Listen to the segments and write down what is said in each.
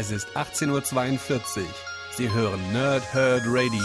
Es ist 18:42 Uhr. Sie hören NerdHerd Radio.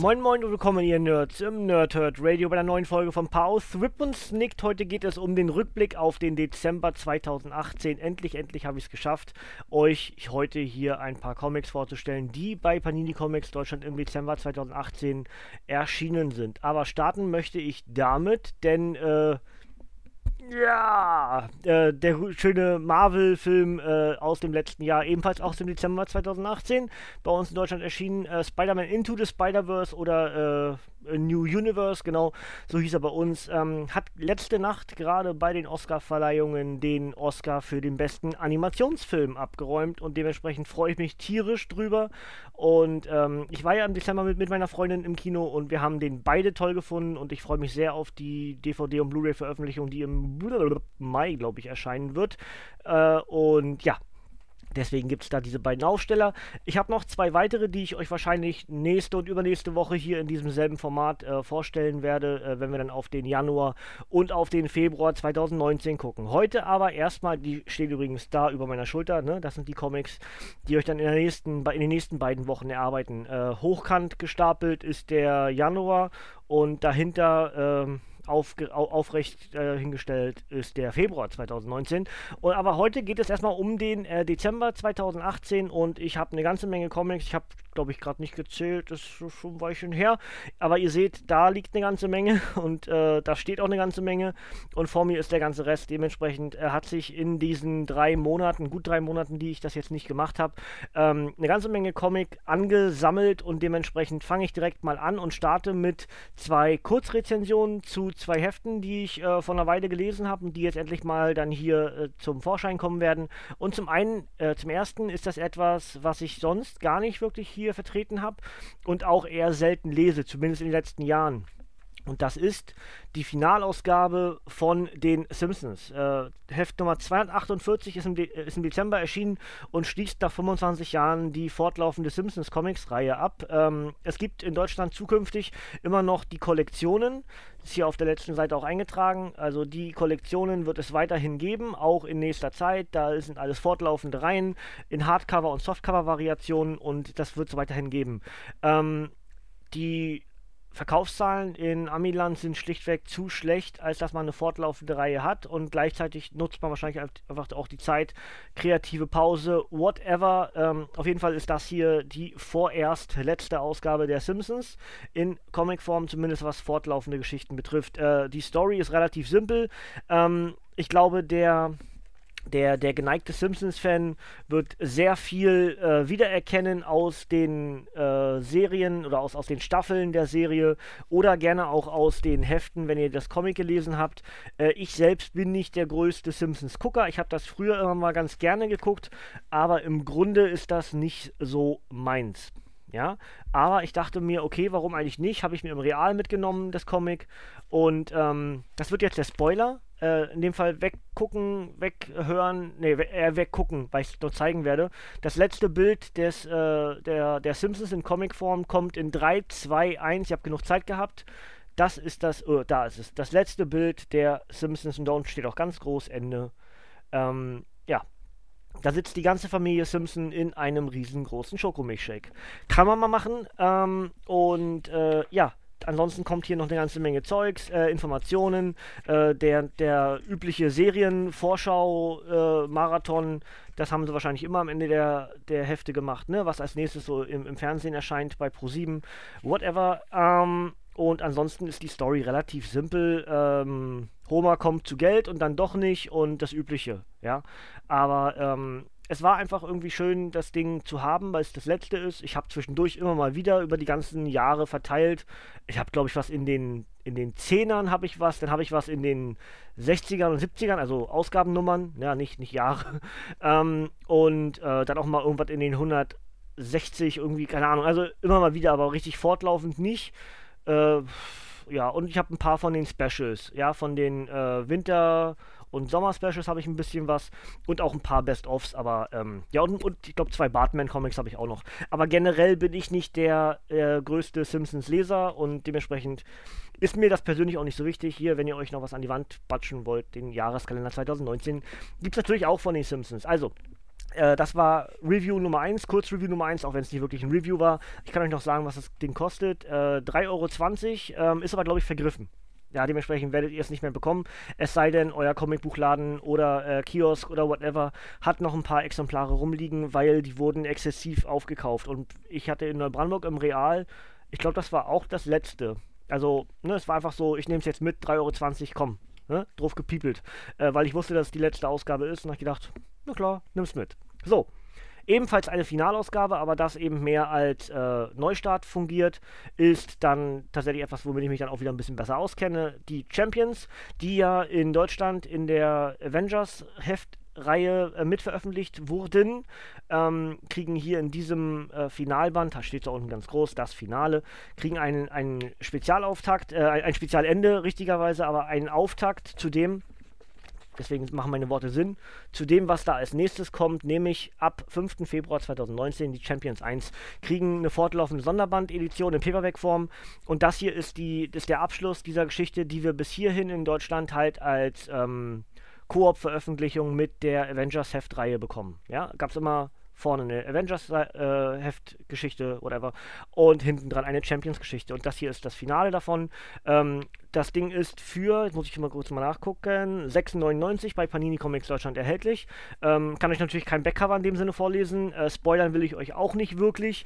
Moin Moin und willkommen ihr Nerds im NerdHerd Radio bei der neuen Folge von Pause, Rip und Snicked. Heute geht es um den Rückblick auf den Dezember 2018. Endlich habe ich es geschafft, euch heute hier ein paar Comics vorzustellen, die bei Panini Comics Deutschland im Dezember 2018 erschienen sind. Aber starten möchte ich damit, denn der schöne Marvel-Film aus dem letzten Jahr, ebenfalls aus dem Dezember 2018, bei uns in Deutschland erschienen, Spider-Man Into the Spider-Verse oder New Universe, genau, so hieß er bei uns, hat letzte Nacht gerade bei den Oscar-Verleihungen den Oscar für den besten Animationsfilm abgeräumt und dementsprechend freue ich mich tierisch drüber. Und ich war ja im Dezember mit meiner Freundin im Kino und wir haben den beide toll gefunden und ich freue mich sehr auf die DVD- und Blu-ray-Veröffentlichung, die im Mai, glaube ich, erscheinen wird. Und ja, deswegen gibt es da diese beiden Aufsteller. Ich habe noch zwei weitere, die ich euch wahrscheinlich nächste und übernächste Woche hier in diesem selben Format vorstellen werde, wenn wir dann auf den Januar und auf den Februar 2019 gucken. Heute aber erstmal, die steht übrigens da über meiner Schulter, ne? Das sind die Comics, die euch dann in den nächsten beiden Wochen erarbeiten. Hochkant gestapelt ist der Januar und dahinter aufrecht hingestellt ist der Februar 2019. Und, aber heute geht es erstmal um den Dezember 2018 und ich habe eine ganze Menge Comics. Ich habe, glaube ich, gerade nicht gezählt, das ist schon ein Weilchen her. Aber ihr seht, da liegt eine ganze Menge und da steht auch eine ganze Menge und vor mir ist der ganze Rest. Dementsprechend hat sich in diesen gut drei Monaten, die ich das jetzt nicht gemacht habe, eine ganze Menge Comic angesammelt und dementsprechend fange ich direkt mal an und starte mit zwei Kurzrezensionen zu zwei Heften, die ich vor einer Weile gelesen habe und die jetzt endlich mal dann hier zum Vorschein kommen werden. Und zum ersten ist das etwas, was ich sonst gar nicht wirklich hier vertreten habe und auch eher selten lese, zumindest in den letzten Jahren. Und das ist die Finalausgabe von den Simpsons. Heft Nummer 248 ist im Dezember erschienen und schließt nach 25 Jahren die fortlaufende Simpsons-Comics-Reihe ab. Es gibt in Deutschland zukünftig immer noch die Kollektionen, ist hier auf der letzten Seite auch eingetragen, also die Kollektionen wird es weiterhin geben, auch in nächster Zeit, da sind alles fortlaufende Reihen in Hardcover- und Softcover-Variationen und das wird es weiterhin geben. Die Verkaufszahlen in Amiland sind schlichtweg zu schlecht, als dass man eine fortlaufende Reihe hat und gleichzeitig nutzt man wahrscheinlich einfach auch die Zeit, kreative Pause, whatever. Auf jeden Fall ist das hier die vorerst letzte Ausgabe der Simpsons in Comicform, zumindest was fortlaufende Geschichten betrifft. Die Story ist relativ simpel. Ich glaube, der geneigte Simpsons-Fan wird sehr viel wiedererkennen aus den Serien oder aus den Staffeln der Serie oder gerne auch aus den Heften, wenn ihr das Comic gelesen habt. Ich selbst bin nicht der größte Simpsons-Gucker. Ich habe das früher immer mal ganz gerne geguckt, aber im Grunde ist das nicht so meins. Ja, aber ich dachte mir, okay, warum eigentlich nicht? Habe ich mir im Real mitgenommen, das Comic. Und das wird jetzt der Spoiler. In dem Fall weggucken, weil ich es noch zeigen werde. Das letzte Bild des der Simpsons in Comicform kommt in 3, 2, 1. Ich habe genug Zeit gehabt. Das ist das, da ist es. Das letzte Bild der Simpsons und Don't steht auch ganz groß, Ende. Ja. Da sitzt die ganze Familie Simpson in einem riesengroßen Schokomilchshake. Kann man mal machen. Ansonsten kommt hier noch eine ganze Menge Zeugs, Informationen, der übliche Serienvorschau, Marathon, das haben sie wahrscheinlich immer am Ende der Hefte gemacht, ne? Was als nächstes so im Fernsehen erscheint, bei Pro7, whatever. Und ansonsten ist die Story relativ simpel. Homer kommt zu Geld und dann doch nicht und das Übliche, ja. Aber es war einfach irgendwie schön, das Ding zu haben, weil es das letzte ist. Ich habe zwischendurch immer mal wieder über die ganzen Jahre verteilt. Ich habe, glaube ich, was in den 10ern habe ich was, dann habe ich was in den 60ern und 70ern, also Ausgabennummern, ja, nicht Jahre. Dann auch mal irgendwas in den 100 60 irgendwie, keine Ahnung, also immer mal wieder, aber richtig fortlaufend nicht. Ja, und ich habe ein paar von den Specials, ja, von den Winter- und Sommer-Specials habe ich ein bisschen was und auch ein paar Best-Offs, aber ja, und ich glaube 2 Batman-Comics habe ich auch noch. Aber generell bin ich nicht der größte Simpsons-Leser und dementsprechend ist mir das persönlich auch nicht so wichtig. Hier, wenn ihr euch noch was an die Wand batschen wollt, den Jahreskalender 2019, gibt es natürlich auch von den Simpsons. Also, das war Review Nummer 1, Kurzreview Nummer 1, auch wenn es nicht wirklich ein Review war. Ich kann euch noch sagen, was das Ding kostet. 3,20 €, ist aber, glaube ich, vergriffen. Ja, dementsprechend werdet ihr es nicht mehr bekommen. Es sei denn, euer Comicbuchladen oder Kiosk oder whatever hat noch ein paar Exemplare rumliegen, weil die wurden exzessiv aufgekauft. Und ich hatte in Neubrandenburg im Real, ich glaube, das war auch das letzte. Also, ne, es war einfach so, ich nehme es jetzt mit, 3,20 €, komm, ne, drauf gepiepelt. Weil ich wusste, dass es die letzte Ausgabe ist und habe gedacht, na klar, nimm's mit. So, ebenfalls eine Finalausgabe, aber das eben mehr als Neustart fungiert, ist dann tatsächlich etwas, womit ich mich dann auch wieder ein bisschen besser auskenne. Die Champions, die ja in Deutschland in der Avengers-Heftreihe mitveröffentlicht wurden, kriegen hier in diesem Finalband, da steht es auch unten ganz groß, das Finale, kriegen einen Spezialauftakt, ein Spezialende richtigerweise, aber einen Auftakt zu dem, deswegen machen meine Worte Sinn, zu dem, was da als nächstes kommt, nämlich ab 5. Februar 2019 die Champions 1, kriegen eine fortlaufende Sonderband-Edition in Paperback-Form und das hier ist der Abschluss dieser Geschichte, die wir bis hierhin in Deutschland halt als Koop-Veröffentlichung mit der Avengers-Heft-Reihe bekommen. Ja, gab es immer vorne eine Avengers-Heft-Geschichte, whatever, und hinten dran eine Champions-Geschichte. Und das hier ist das Finale davon. Das Ding ist für, jetzt muss ich mal kurz mal nachgucken, 6,99 € bei Panini Comics Deutschland erhältlich. Kann euch natürlich kein Backcover in dem Sinne vorlesen. Spoilern will ich euch auch nicht wirklich.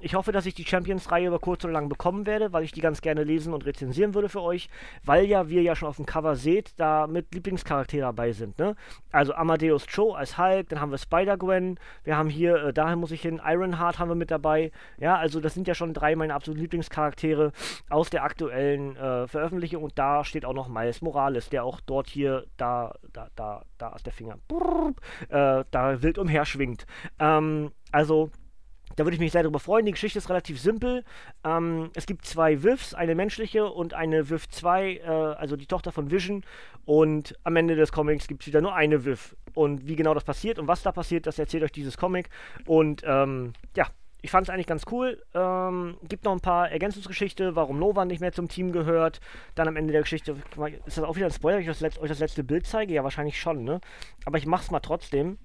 Ich hoffe, dass ich die Champions-Reihe über kurz oder lang bekommen werde, weil ich die ganz gerne lesen und rezensieren würde für euch, weil ja wir ja schon auf dem Cover seht, da mit Lieblingscharaktere dabei sind, ne? Also Amadeus Cho als Hulk, dann haben wir Spider-Gwen, wir haben hier, dahin muss ich hin, Ironheart haben wir mit dabei. Ja, also das sind ja schon 3 meiner absoluten Lieblingscharaktere aus der aktuellen Veröffentlichung. Und da steht auch noch Miles Morales, der auch dort hier, da ist der Finger, brrr, da wild umherschwingt. Also, da würde ich mich sehr darüber freuen. Die Geschichte ist relativ simpel. Es gibt 2 Vivs, eine menschliche und eine Viv 2, also die Tochter von Vision. Und am Ende des Comics gibt es wieder nur eine Viv. Und wie genau das passiert und was da passiert, das erzählt euch dieses Comic. Und ja, ich fand es eigentlich ganz cool. Gibt noch ein paar Ergänzungsgeschichte, warum Nova nicht mehr zum Team gehört. Dann am Ende der Geschichte, ist das auch wieder ein Spoiler, wenn ich euch das letzte Bild zeige? Ja, wahrscheinlich schon, ne? Aber ich mach's mal trotzdem.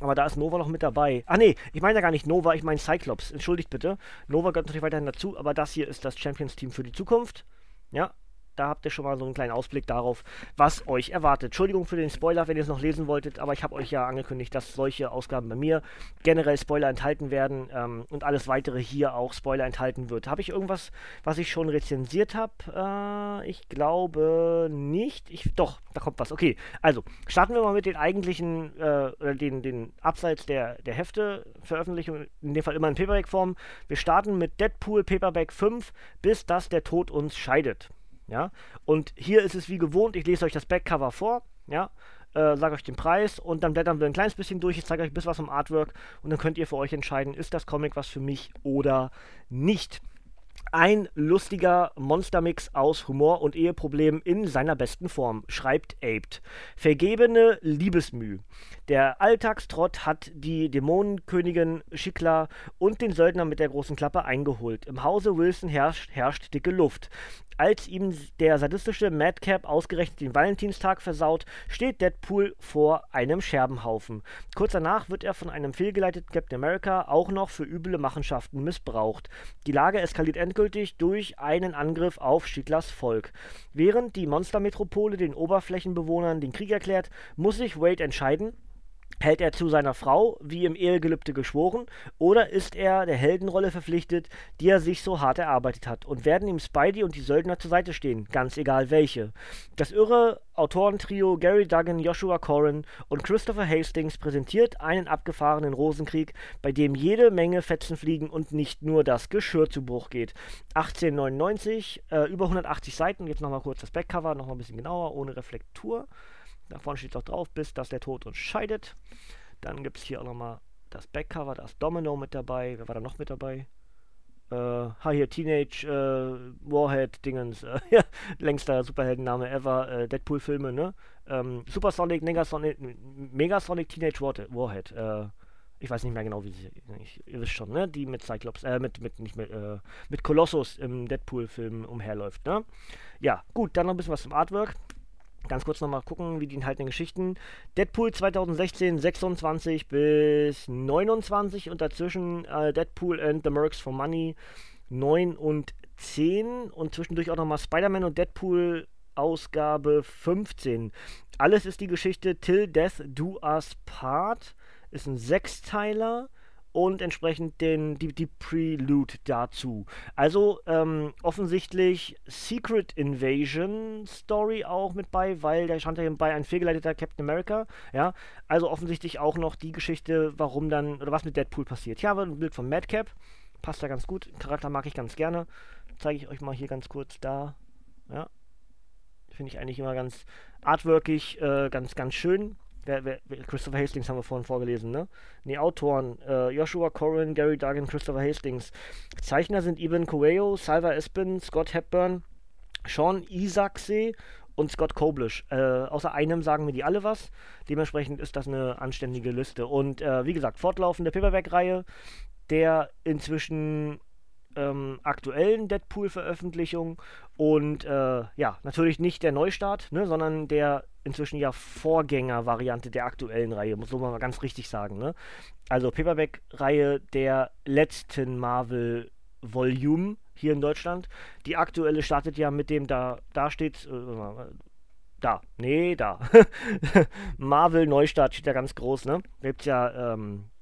Aber da ist Nova noch mit dabei. Ach nee, ich meine ja gar nicht Nova, ich meine Cyclops. Entschuldigt bitte. Nova gehört natürlich weiterhin dazu, aber das hier ist das Champions-Team für die Zukunft. Ja, da habt ihr schon mal so einen kleinen Ausblick darauf, was euch erwartet. Entschuldigung für den Spoiler, wenn ihr es noch lesen wolltet, aber ich habe euch ja angekündigt, dass solche Ausgaben bei mir generell Spoiler enthalten werden und alles weitere hier auch Spoiler enthalten wird. Habe ich irgendwas, was ich schon rezensiert habe? Ich glaube nicht. Doch, da kommt was. Okay, also starten wir mal mit den eigentlichen, oder den abseits der Hefte Veröffentlichung, in dem Fall immer in Paperback-Form. Wir starten mit Deadpool Paperback 5, bis dass der Tod uns scheidet. Ja, und hier ist es wie gewohnt, ich lese euch das Backcover vor, ja, sage euch den Preis und dann blättern wir ein kleines bisschen durch, ich zeige euch ein bisschen was vom Artwork und dann könnt ihr für euch entscheiden, ist das Comic was für mich oder nicht. Ein lustiger Monstermix aus Humor und Eheproblem in seiner besten Form, schreibt Aped. Vergebene Liebesmüh. Der Alltagstrott hat die Dämonenkönigin Schickla und den Söldner mit der großen Klappe eingeholt. Im Hause Wilson herrscht dicke Luft. Als ihm der sadistische Madcap ausgerechnet den Valentinstag versaut, steht Deadpool vor einem Scherbenhaufen. Kurz danach wird er von einem fehlgeleiteten Captain America auch noch für üble Machenschaften missbraucht. Die Lage eskaliert endgültig durch einen Angriff auf Schicklas Volk. Während die Monstermetropole den Oberflächenbewohnern den Krieg erklärt, muss sich Wade entscheiden, hält er zu seiner Frau, wie im Ehegelübde geschworen, oder ist er der Heldenrolle verpflichtet, die er sich so hart erarbeitet hat? Und werden ihm Spidey und die Söldner zur Seite stehen, ganz egal welche. Das irre Autorentrio Gary Duggan, Joshua Corrin und Christopher Hastings präsentiert einen abgefahrenen Rosenkrieg, bei dem jede Menge Fetzen fliegen und nicht nur das Geschirr zu Bruch geht. 18,99 €, über 180 Seiten. Jetzt nochmal kurz das Backcover, nochmal ein bisschen genauer, ohne Reflektur. Da vorne steht es auch drauf, bis dass der Tod uns scheidet. Dann gibt es hier auch nochmal das Backcover, da ist Domino mit dabei. Wer war da noch mit dabei? Hier Teenage Warhead Dingens, längster Superheldenname ever, Deadpool-Filme, ne? Supersonic, Negasonic, Megasonic, Teenage Warhead, ich weiß nicht mehr genau, wie sie, ihr wisst schon, ne? Die mit Cyclops, mit Colossus im Deadpool-Film umherläuft, ne? Ja, gut, dann noch ein bisschen was zum Artwork. Ganz kurz nochmal gucken, wie die enthaltenen Geschichten. Deadpool 2016, 26 bis 29 und dazwischen Deadpool and the Mercs for Money 9 und 10 und zwischendurch auch nochmal Spider-Man und Deadpool Ausgabe 15. Alles ist die Geschichte Till Death Do Us Part, ist ein Sechsteiler und entsprechend die Prelude dazu. Also offensichtlich Secret Invasion Story auch mit bei, weil da stand ja nebenbei ein fehlgeleiteter Captain America, ja, also offensichtlich auch noch die Geschichte, warum dann, oder was mit Deadpool passiert. Hier haben wir ein Bild von Madcap, passt da ganz gut, Charakter mag ich ganz gerne, zeige ich euch mal hier ganz kurz da, ja, finde ich eigentlich immer ganz artworkig, ganz schön. Christopher Hastings haben wir vorhin vorgelesen, ne? Ne, Autoren, Joshua Corrin, Gary Duggan, Christopher Hastings. Zeichner sind Ibn Coelho, Salva Espin, Scott Hepburn, Sean Isaacsey und Scott Koblish. Außer einem sagen mir die alle was. Dementsprechend ist das eine anständige Liste. Und wie gesagt, fortlaufende Paperback-Reihe der inzwischen aktuellen Deadpool-Veröffentlichung und ja, natürlich nicht der Neustart, ne, sondern der inzwischen ja Vorgänger-Variante der aktuellen Reihe, muss man mal ganz richtig sagen, ne? Also Paperback-Reihe der letzten Marvel-Volume hier in Deutschland. Die aktuelle startet ja mit dem, Marvel-Neustart steht ja ganz groß, ne? Da gibt's ja,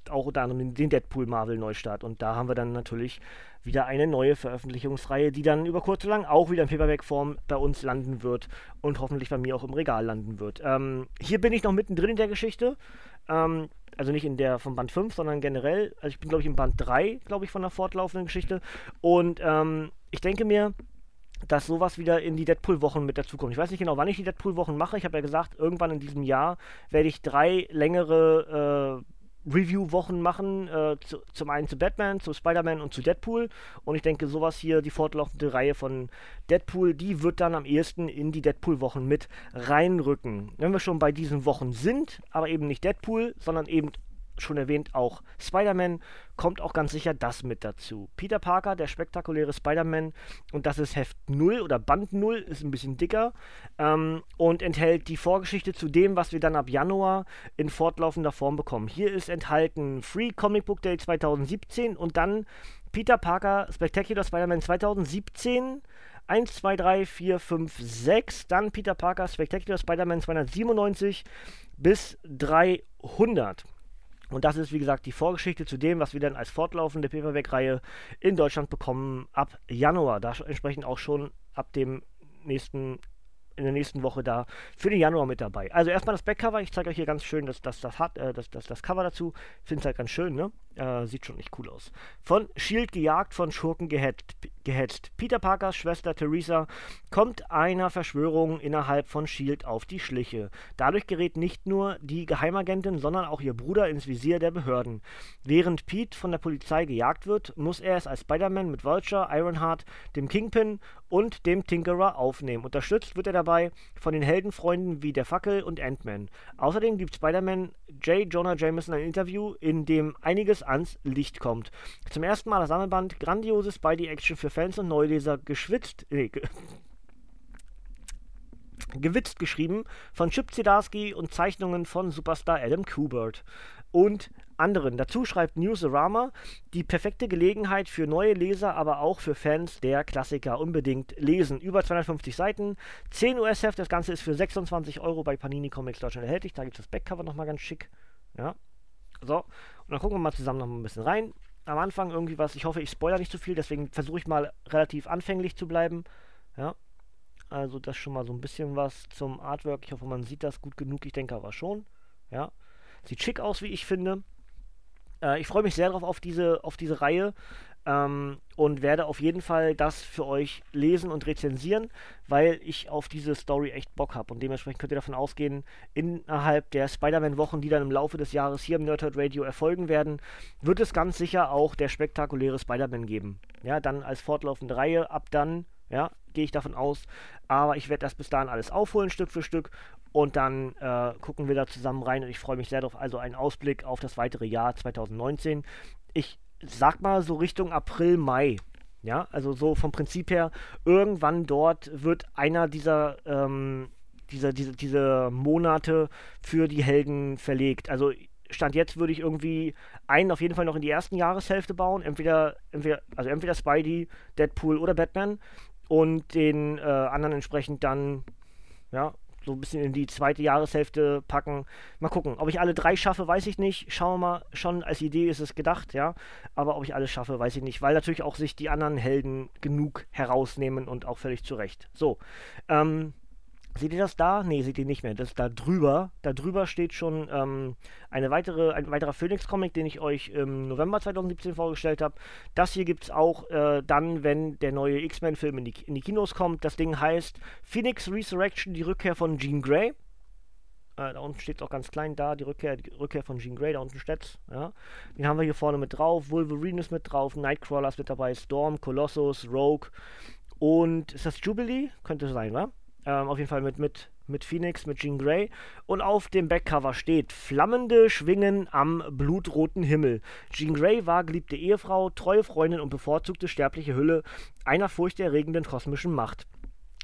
auch unter anderem den Deadpool-Marvel-Neustart. Und da haben wir dann natürlich wieder eine neue Veröffentlichungsreihe, die dann über kurz oder lang auch wieder in Paperback-Form bei uns landen wird und hoffentlich bei mir auch im Regal landen wird. Hier bin ich noch mittendrin in der Geschichte. Also nicht in der von Band 5, sondern generell. Also ich bin, glaube ich, im Band 3, von der fortlaufenden Geschichte. Und ich denke mir, dass sowas wieder in die Deadpool-Wochen mit dazukommt. Ich weiß nicht genau, wann ich die Deadpool-Wochen mache. Ich habe ja gesagt, irgendwann in diesem Jahr werde ich 3 längere Review-Wochen machen, zum einen zu Batman, zu Spider-Man und zu Deadpool. Und ich denke, sowas hier, die fortlaufende Reihe von Deadpool, die wird dann am ehesten in die Deadpool-Wochen mit reinrücken. Wenn wir schon bei diesen Wochen sind, aber eben nicht Deadpool, sondern eben schon erwähnt auch Spider-Man, kommt auch ganz sicher das mit dazu. Peter Parker, der spektakuläre Spider-Man, und das ist Heft 0 oder Band 0, ist ein bisschen dicker und enthält die Vorgeschichte zu dem, was wir dann ab Januar in fortlaufender Form bekommen. Hier ist enthalten Free Comic Book Day 2017 und dann Peter Parker Spectacular Spider-Man 2017, 1, 2, 3, 4, 5, 6, dann Peter Parker Spectacular Spider-Man 297 bis 300. Und das ist, wie gesagt, die Vorgeschichte zu dem, was wir dann als fortlaufende Paperback-Reihe in Deutschland bekommen ab Januar. Da entsprechend auch schon ab dem nächsten, in der nächsten Woche da für den Januar mit dabei. Also erstmal das Backcover. Ich zeige euch hier ganz schön das Cover dazu. Ich finde es halt ganz schön, ne? Sieht schon nicht cool aus. Von SHIELD gejagt, von Schurken gehetzt. Peter Parkers Schwester Theresa kommt einer Verschwörung innerhalb von SHIELD auf die Schliche. Dadurch gerät nicht nur die Geheimagentin, sondern auch ihr Bruder ins Visier der Behörden. Während Pete von der Polizei gejagt wird, muss er es als Spider-Man mit Vulture, Ironheart, dem Kingpin und dem Tinkerer aufnehmen. Unterstützt wird er dabei von den Heldenfreunden wie der Fackel und Ant-Man. Außerdem gibt Spider-Man J. Jonah Jameson ein Interview, in dem einiges ans Licht kommt. Zum ersten Mal das Sammelband, grandiose Spidey-Action für Fans und Neuleser, gewitzt geschrieben von Chip Zdarsky und Zeichnungen von Superstar Adam Kubert und anderen. Dazu schreibt Newsarama, die perfekte Gelegenheit für neue Leser, aber auch für Fans der Klassiker. Unbedingt lesen. Über 250 Seiten, 10 US-Heft, das Ganze ist für 26 € bei Panini Comics Deutschland erhältlich. Da gibt es das Backcover nochmal ganz schick. Ja, so. Und dann gucken wir mal zusammen noch ein bisschen rein. Am Anfang irgendwie was, ich hoffe, ich spoilere nicht zu viel, deswegen versuche ich mal relativ anfänglich zu bleiben. Ja, also das schon mal so ein bisschen was zum Artwork. Ich hoffe, man sieht das gut genug. Ich denke aber schon. Ja, sieht schick aus, wie ich finde. Ich freue mich sehr drauf auf diese Reihe und werde auf jeden Fall das für euch lesen und rezensieren, weil ich auf diese Story echt Bock habe. Und dementsprechend könnt ihr davon ausgehen, innerhalb der Spider-Man-Wochen, die dann im Laufe des Jahres hier im NerdHerd Radio erfolgen werden, wird es ganz sicher auch der spektakuläre Spider-Man geben. Ja, dann als fortlaufende Reihe, ab dann, ja, gehe ich davon aus. Aber ich werde das bis dahin alles aufholen, Stück für Stück. Und dann gucken wir da zusammen rein und ich freue mich sehr drauf. Also einen Ausblick auf das weitere Jahr 2019. Ich sag mal so Richtung April, Mai. Ja, also so vom Prinzip her, irgendwann dort wird einer dieser diese Monate für die Helden verlegt. Also Stand jetzt würde ich irgendwie einen auf jeden Fall noch in die ersten Jahreshälfte bauen. Entweder Spidey, Deadpool oder Batman. Und den anderen entsprechend dann, ja, so ein bisschen in die zweite Jahreshälfte packen. Mal gucken, ob ich alle drei schaffe, weiß ich nicht. Schauen wir mal, schon als Idee ist es gedacht, ja. Aber ob ich alles schaffe, weiß ich nicht. Weil natürlich auch sich die anderen Helden genug herausnehmen und auch völlig zurecht. So, seht ihr das da? Ne, seht ihr nicht mehr. Das ist da drüber. Da drüber steht schon ein weiterer Phoenix-Comic, den ich euch im November 2017 vorgestellt habe. Das hier gibt es auch dann, wenn der neue X-Men-Film in die Kinos kommt. Das Ding heißt Phoenix Resurrection, die Rückkehr von Jean Grey. Da unten steht es auch ganz klein, da, die Rückkehr von Jean Grey, da unten steht, ja. Den haben wir hier vorne mit drauf. Wolverine ist mit drauf, Nightcrawler ist mit dabei, Storm, Colossus, Rogue und ist das Jubilee? Könnte sein, wa? Auf jeden Fall mit Phoenix, mit Jean Grey. Und auf dem Backcover steht: Flammende Schwingen am blutroten Himmel. Jean Grey war geliebte Ehefrau, treue Freundin und bevorzugte sterbliche Hülle einer furchterregenden kosmischen Macht,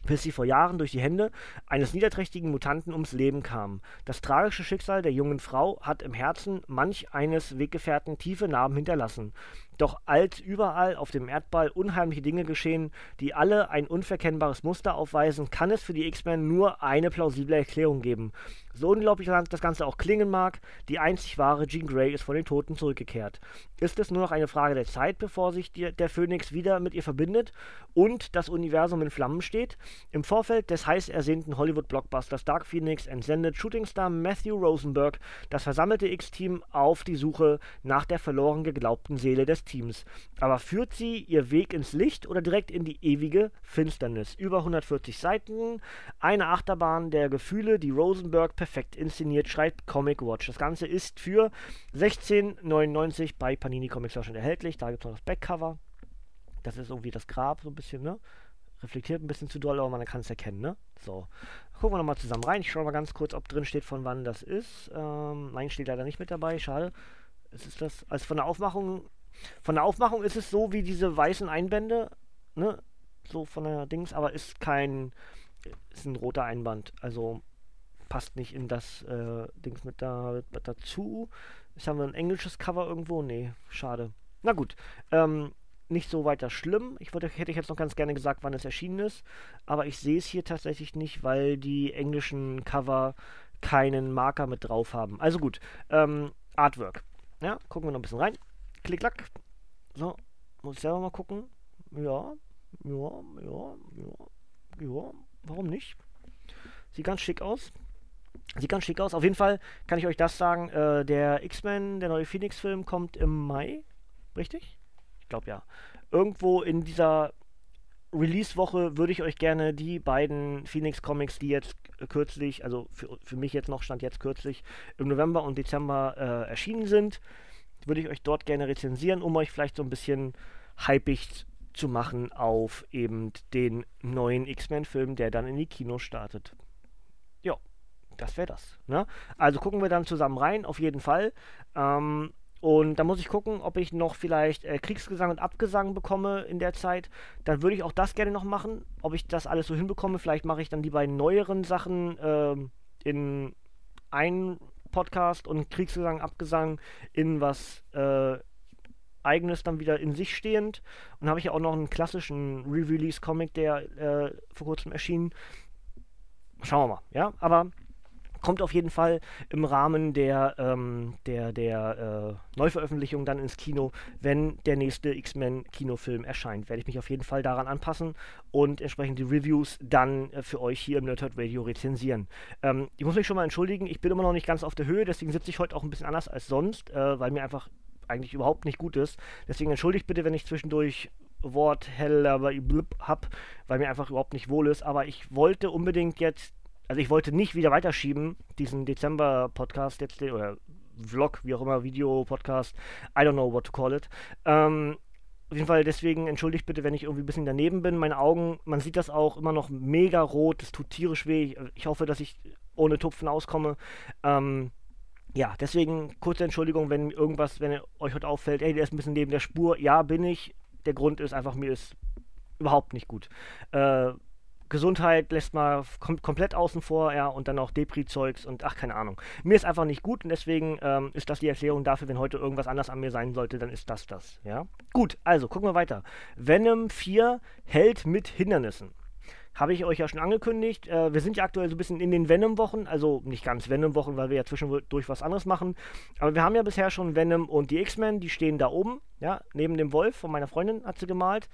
bis sie vor Jahren durch die Hände eines niederträchtigen Mutanten ums Leben kam. Das tragische Schicksal der jungen Frau hat im Herzen manch eines Weggefährten tiefe Narben hinterlassen. Doch als überall auf dem Erdball unheimliche Dinge geschehen, die alle ein unverkennbares Muster aufweisen, kann es für die X-Men nur eine plausible Erklärung geben. So unglaublich das Ganze auch klingen mag, die einzig wahre Jean Grey ist von den Toten zurückgekehrt. Ist es nur noch eine Frage der Zeit, bevor sich der Phönix wieder mit ihr verbindet und das Universum in Flammen steht? Im Vorfeld des heiß ersehnten Hollywood-Blockbusters Dark Phoenix entsendet Shootingstar Matthew Rosenberg das versammelte X-Team auf die Suche nach der verloren geglaubten Seele des Teams. Aber führt sie ihr Weg ins Licht oder direkt in die ewige Finsternis? Über 140 Seiten, eine Achterbahn der Gefühle, die Rosenberg perfekt inszeniert, schreibt Comic Watch. Das Ganze ist für 16,99 € bei Panini Comics Deutschland erhältlich. Da gibt es noch das Backcover. Das ist irgendwie das Grab, so ein bisschen, ne? Reflektiert ein bisschen zu doll, aber man kann es erkennen, ne? So, gucken wir nochmal zusammen rein. Ich schaue mal ganz kurz, ob drin steht, von wann das ist. Nein, steht leider nicht mit dabei, schade. Es ist das, also von der Aufmachung ist es so wie diese weißen Einbände, ne? So von der Dings, aber ist ein roter Einband, also passt nicht in das Dings mit dazu. Jetzt haben wir ein englisches Cover irgendwo, nee, schade. Na gut, nicht so weiter schlimm. Hätte ich jetzt noch ganz gerne gesagt, wann es erschienen ist, aber ich sehe es hier tatsächlich nicht, weil die englischen Cover keinen Marker mit drauf haben. Also gut, Artwork. Ja, gucken wir noch ein bisschen rein. Klick, klack. So, muss ich selber mal gucken. Ja. Warum nicht? Sieht ganz schick aus. Auf jeden Fall kann ich euch das sagen. Der X-Men, der neue Phoenix-Film, kommt im Mai. Richtig? Ich glaube ja. Irgendwo in dieser Release-Woche würde ich euch gerne die beiden Phoenix-Comics, die jetzt kürzlich, also für mich jetzt noch stand jetzt kürzlich, im November und Dezember erschienen sind, würde ich euch dort gerne rezensieren, um euch vielleicht so ein bisschen hypig zu machen auf eben den neuen X-Men-Film, der dann in die Kinos startet. Ja, das wäre das. Ne? Also gucken wir dann zusammen rein, auf jeden Fall. Und da muss ich gucken, ob ich noch vielleicht Kriegsgesang und Abgesang bekomme in der Zeit. Dann würde ich auch das gerne noch machen, ob ich das alles so hinbekomme. Vielleicht mache ich dann die beiden neueren Sachen in einen Podcast und Kriegsgesang, Abgesang in was Eigenes dann wieder in sich stehend. Und habe ich ja auch noch einen klassischen Re-Release-Comic, der vor kurzem erschien. Schauen wir mal, ja, aber kommt auf jeden Fall im Rahmen der Neuveröffentlichung dann ins Kino, wenn der nächste X-Men-Kinofilm erscheint. Werde ich mich auf jeden Fall daran anpassen und entsprechend die Reviews dann für euch hier im NerdHerd Radio rezensieren. Ich muss mich schon mal entschuldigen, ich bin immer noch nicht ganz auf der Höhe, deswegen sitze ich heute auch ein bisschen anders als sonst, weil mir einfach eigentlich überhaupt nicht gut ist. Deswegen entschuldigt bitte, wenn ich zwischendurch Wortlaber hab, weil mir einfach überhaupt nicht wohl ist. Aber ich wollte unbedingt jetzt, also ich wollte nicht wieder weiterschieben, diesen Dezember-Podcast jetzt, oder Vlog, wie auch immer, Video-Podcast, I don't know what to call it. Auf jeden Fall, deswegen entschuldigt bitte, wenn ich irgendwie ein bisschen daneben bin. Meine Augen, man sieht das auch, immer noch mega rot, es tut tierisch weh. Ich hoffe, dass ich ohne Tupfen auskomme. Ja, deswegen kurze Entschuldigung, wenn irgendwas, wenn euch heute auffällt, ey, der ist ein bisschen neben der Spur. Ja, bin ich. Der Grund ist einfach, mir ist überhaupt nicht gut. Gesundheit lässt mal komplett außen vor, ja, und dann auch Depri-Zeugs und ach, keine Ahnung. Mir ist einfach nicht gut und deswegen ist das die Erklärung dafür, wenn heute irgendwas anders an mir sein sollte, dann ist das das, ja. Gut, also gucken wir weiter. Venom 4 hält mit Hindernissen. Habe ich euch ja schon angekündigt. Wir sind ja aktuell so ein bisschen in den Venom-Wochen, also nicht ganz Venom-Wochen, weil wir ja zwischendurch was anderes machen. Aber wir haben ja bisher schon Venom und die X-Men, die stehen da oben, ja, neben dem Wolf von meiner Freundin, hat sie gemalt.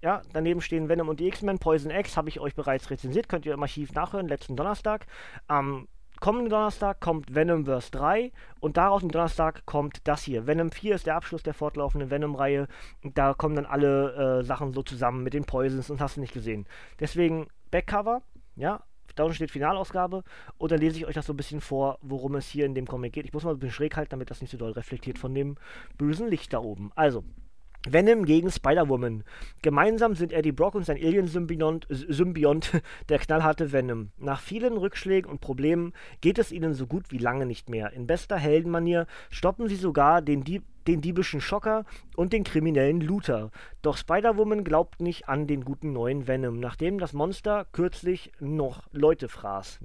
Ja, daneben stehen Venom und die X-Men. Poison X habe ich euch bereits rezensiert, könnt ihr im Archiv nachhören, letzten Donnerstag. Am kommenden Donnerstag kommt Venomverse 3 und daraus am Donnerstag kommt das hier. Venom 4 ist der Abschluss der fortlaufenden Venom-Reihe. Da kommen dann alle Sachen so zusammen mit den Poisons und hast du nicht gesehen. Deswegen Backcover, ja, da steht Finalausgabe und dann lese ich euch das so ein bisschen vor, worum es hier in dem Comic geht. Ich muss mal ein bisschen schräg halten, damit das nicht so doll reflektiert von dem bösen Licht da oben. Also, Venom gegen Spider-Woman. Gemeinsam sind Eddie Brock und sein Alien-Symbiont der knallharte Venom. Nach vielen Rückschlägen und Problemen geht es ihnen so gut wie lange nicht mehr. In bester Heldenmanier stoppen sie sogar den diebischen Schocker und den kriminellen Looter. Doch Spider-Woman glaubt nicht an den guten neuen Venom, nachdem das Monster kürzlich noch Leute fraß.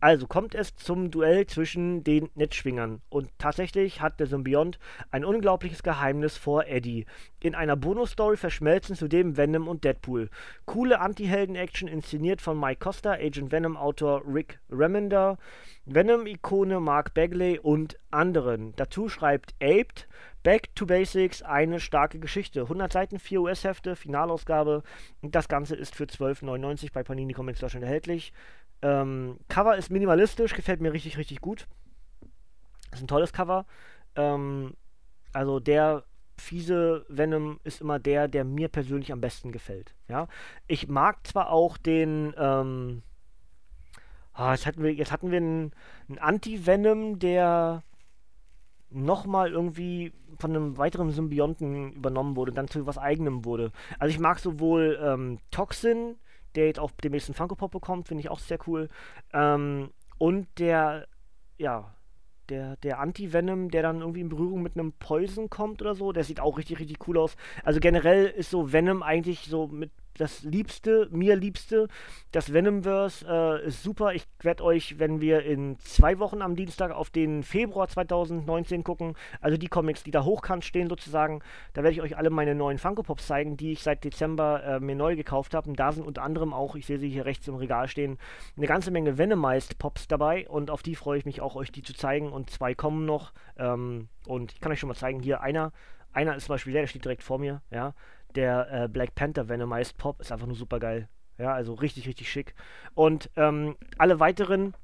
Also kommt es zum Duell zwischen den Netzschwingern und tatsächlich hat der Symbiont ein unglaubliches Geheimnis vor Eddie. In einer Bonus-Story verschmelzen zudem Venom und Deadpool. Coole Anti-Helden-Action inszeniert von Mike Costa, Agent Venom-Autor Rick Remender, Venom-Ikone Mark Bagley und anderen. Dazu schreibt Aped, Back to Basics, eine starke Geschichte. 100 Seiten, 4 US-Hefte, Finalausgabe. Das Ganze ist für 12,99 bei Panini Comics Deutschland erhältlich. Cover ist minimalistisch, gefällt mir richtig, richtig gut. Ist ein tolles Cover. Also der fiese Venom ist immer der, der mir persönlich am besten gefällt. Ja? Ich mag zwar auch den... Jetzt hatten wir einen Anti-Venom, der nochmal irgendwie von einem weiteren Symbionten übernommen wurde und dann zu was Eigenem wurde. Also ich mag sowohl Toxin, der jetzt auch demnächst einen Funko Pop bekommt, finde ich auch sehr cool, und der Anti-Venom, der dann irgendwie in Berührung mit einem Poison kommt oder so, der sieht auch richtig, richtig cool aus. Also generell ist so Venom eigentlich so mit das Liebste, das Venomverse ist super. Ich werde euch, wenn wir in 2 Wochen am Dienstag auf den Februar 2019 gucken, also die Comics, die da hochkant stehen sozusagen, da werde ich euch alle meine neuen Funko Pops zeigen, die ich seit Dezember mir neu gekauft habe. Und da sind unter anderem auch, ich sehe sie hier rechts im Regal stehen, eine ganze Menge Venomized Pops dabei und auf die freue ich mich auch, euch die zu zeigen und 2 kommen noch. Und ich kann euch schon mal zeigen, hier einer ist zum Beispiel der steht direkt vor mir, ja. Der Black Panther Venomized Pop ist einfach nur super geil. Ja, also richtig, richtig schick. Und alle weiteren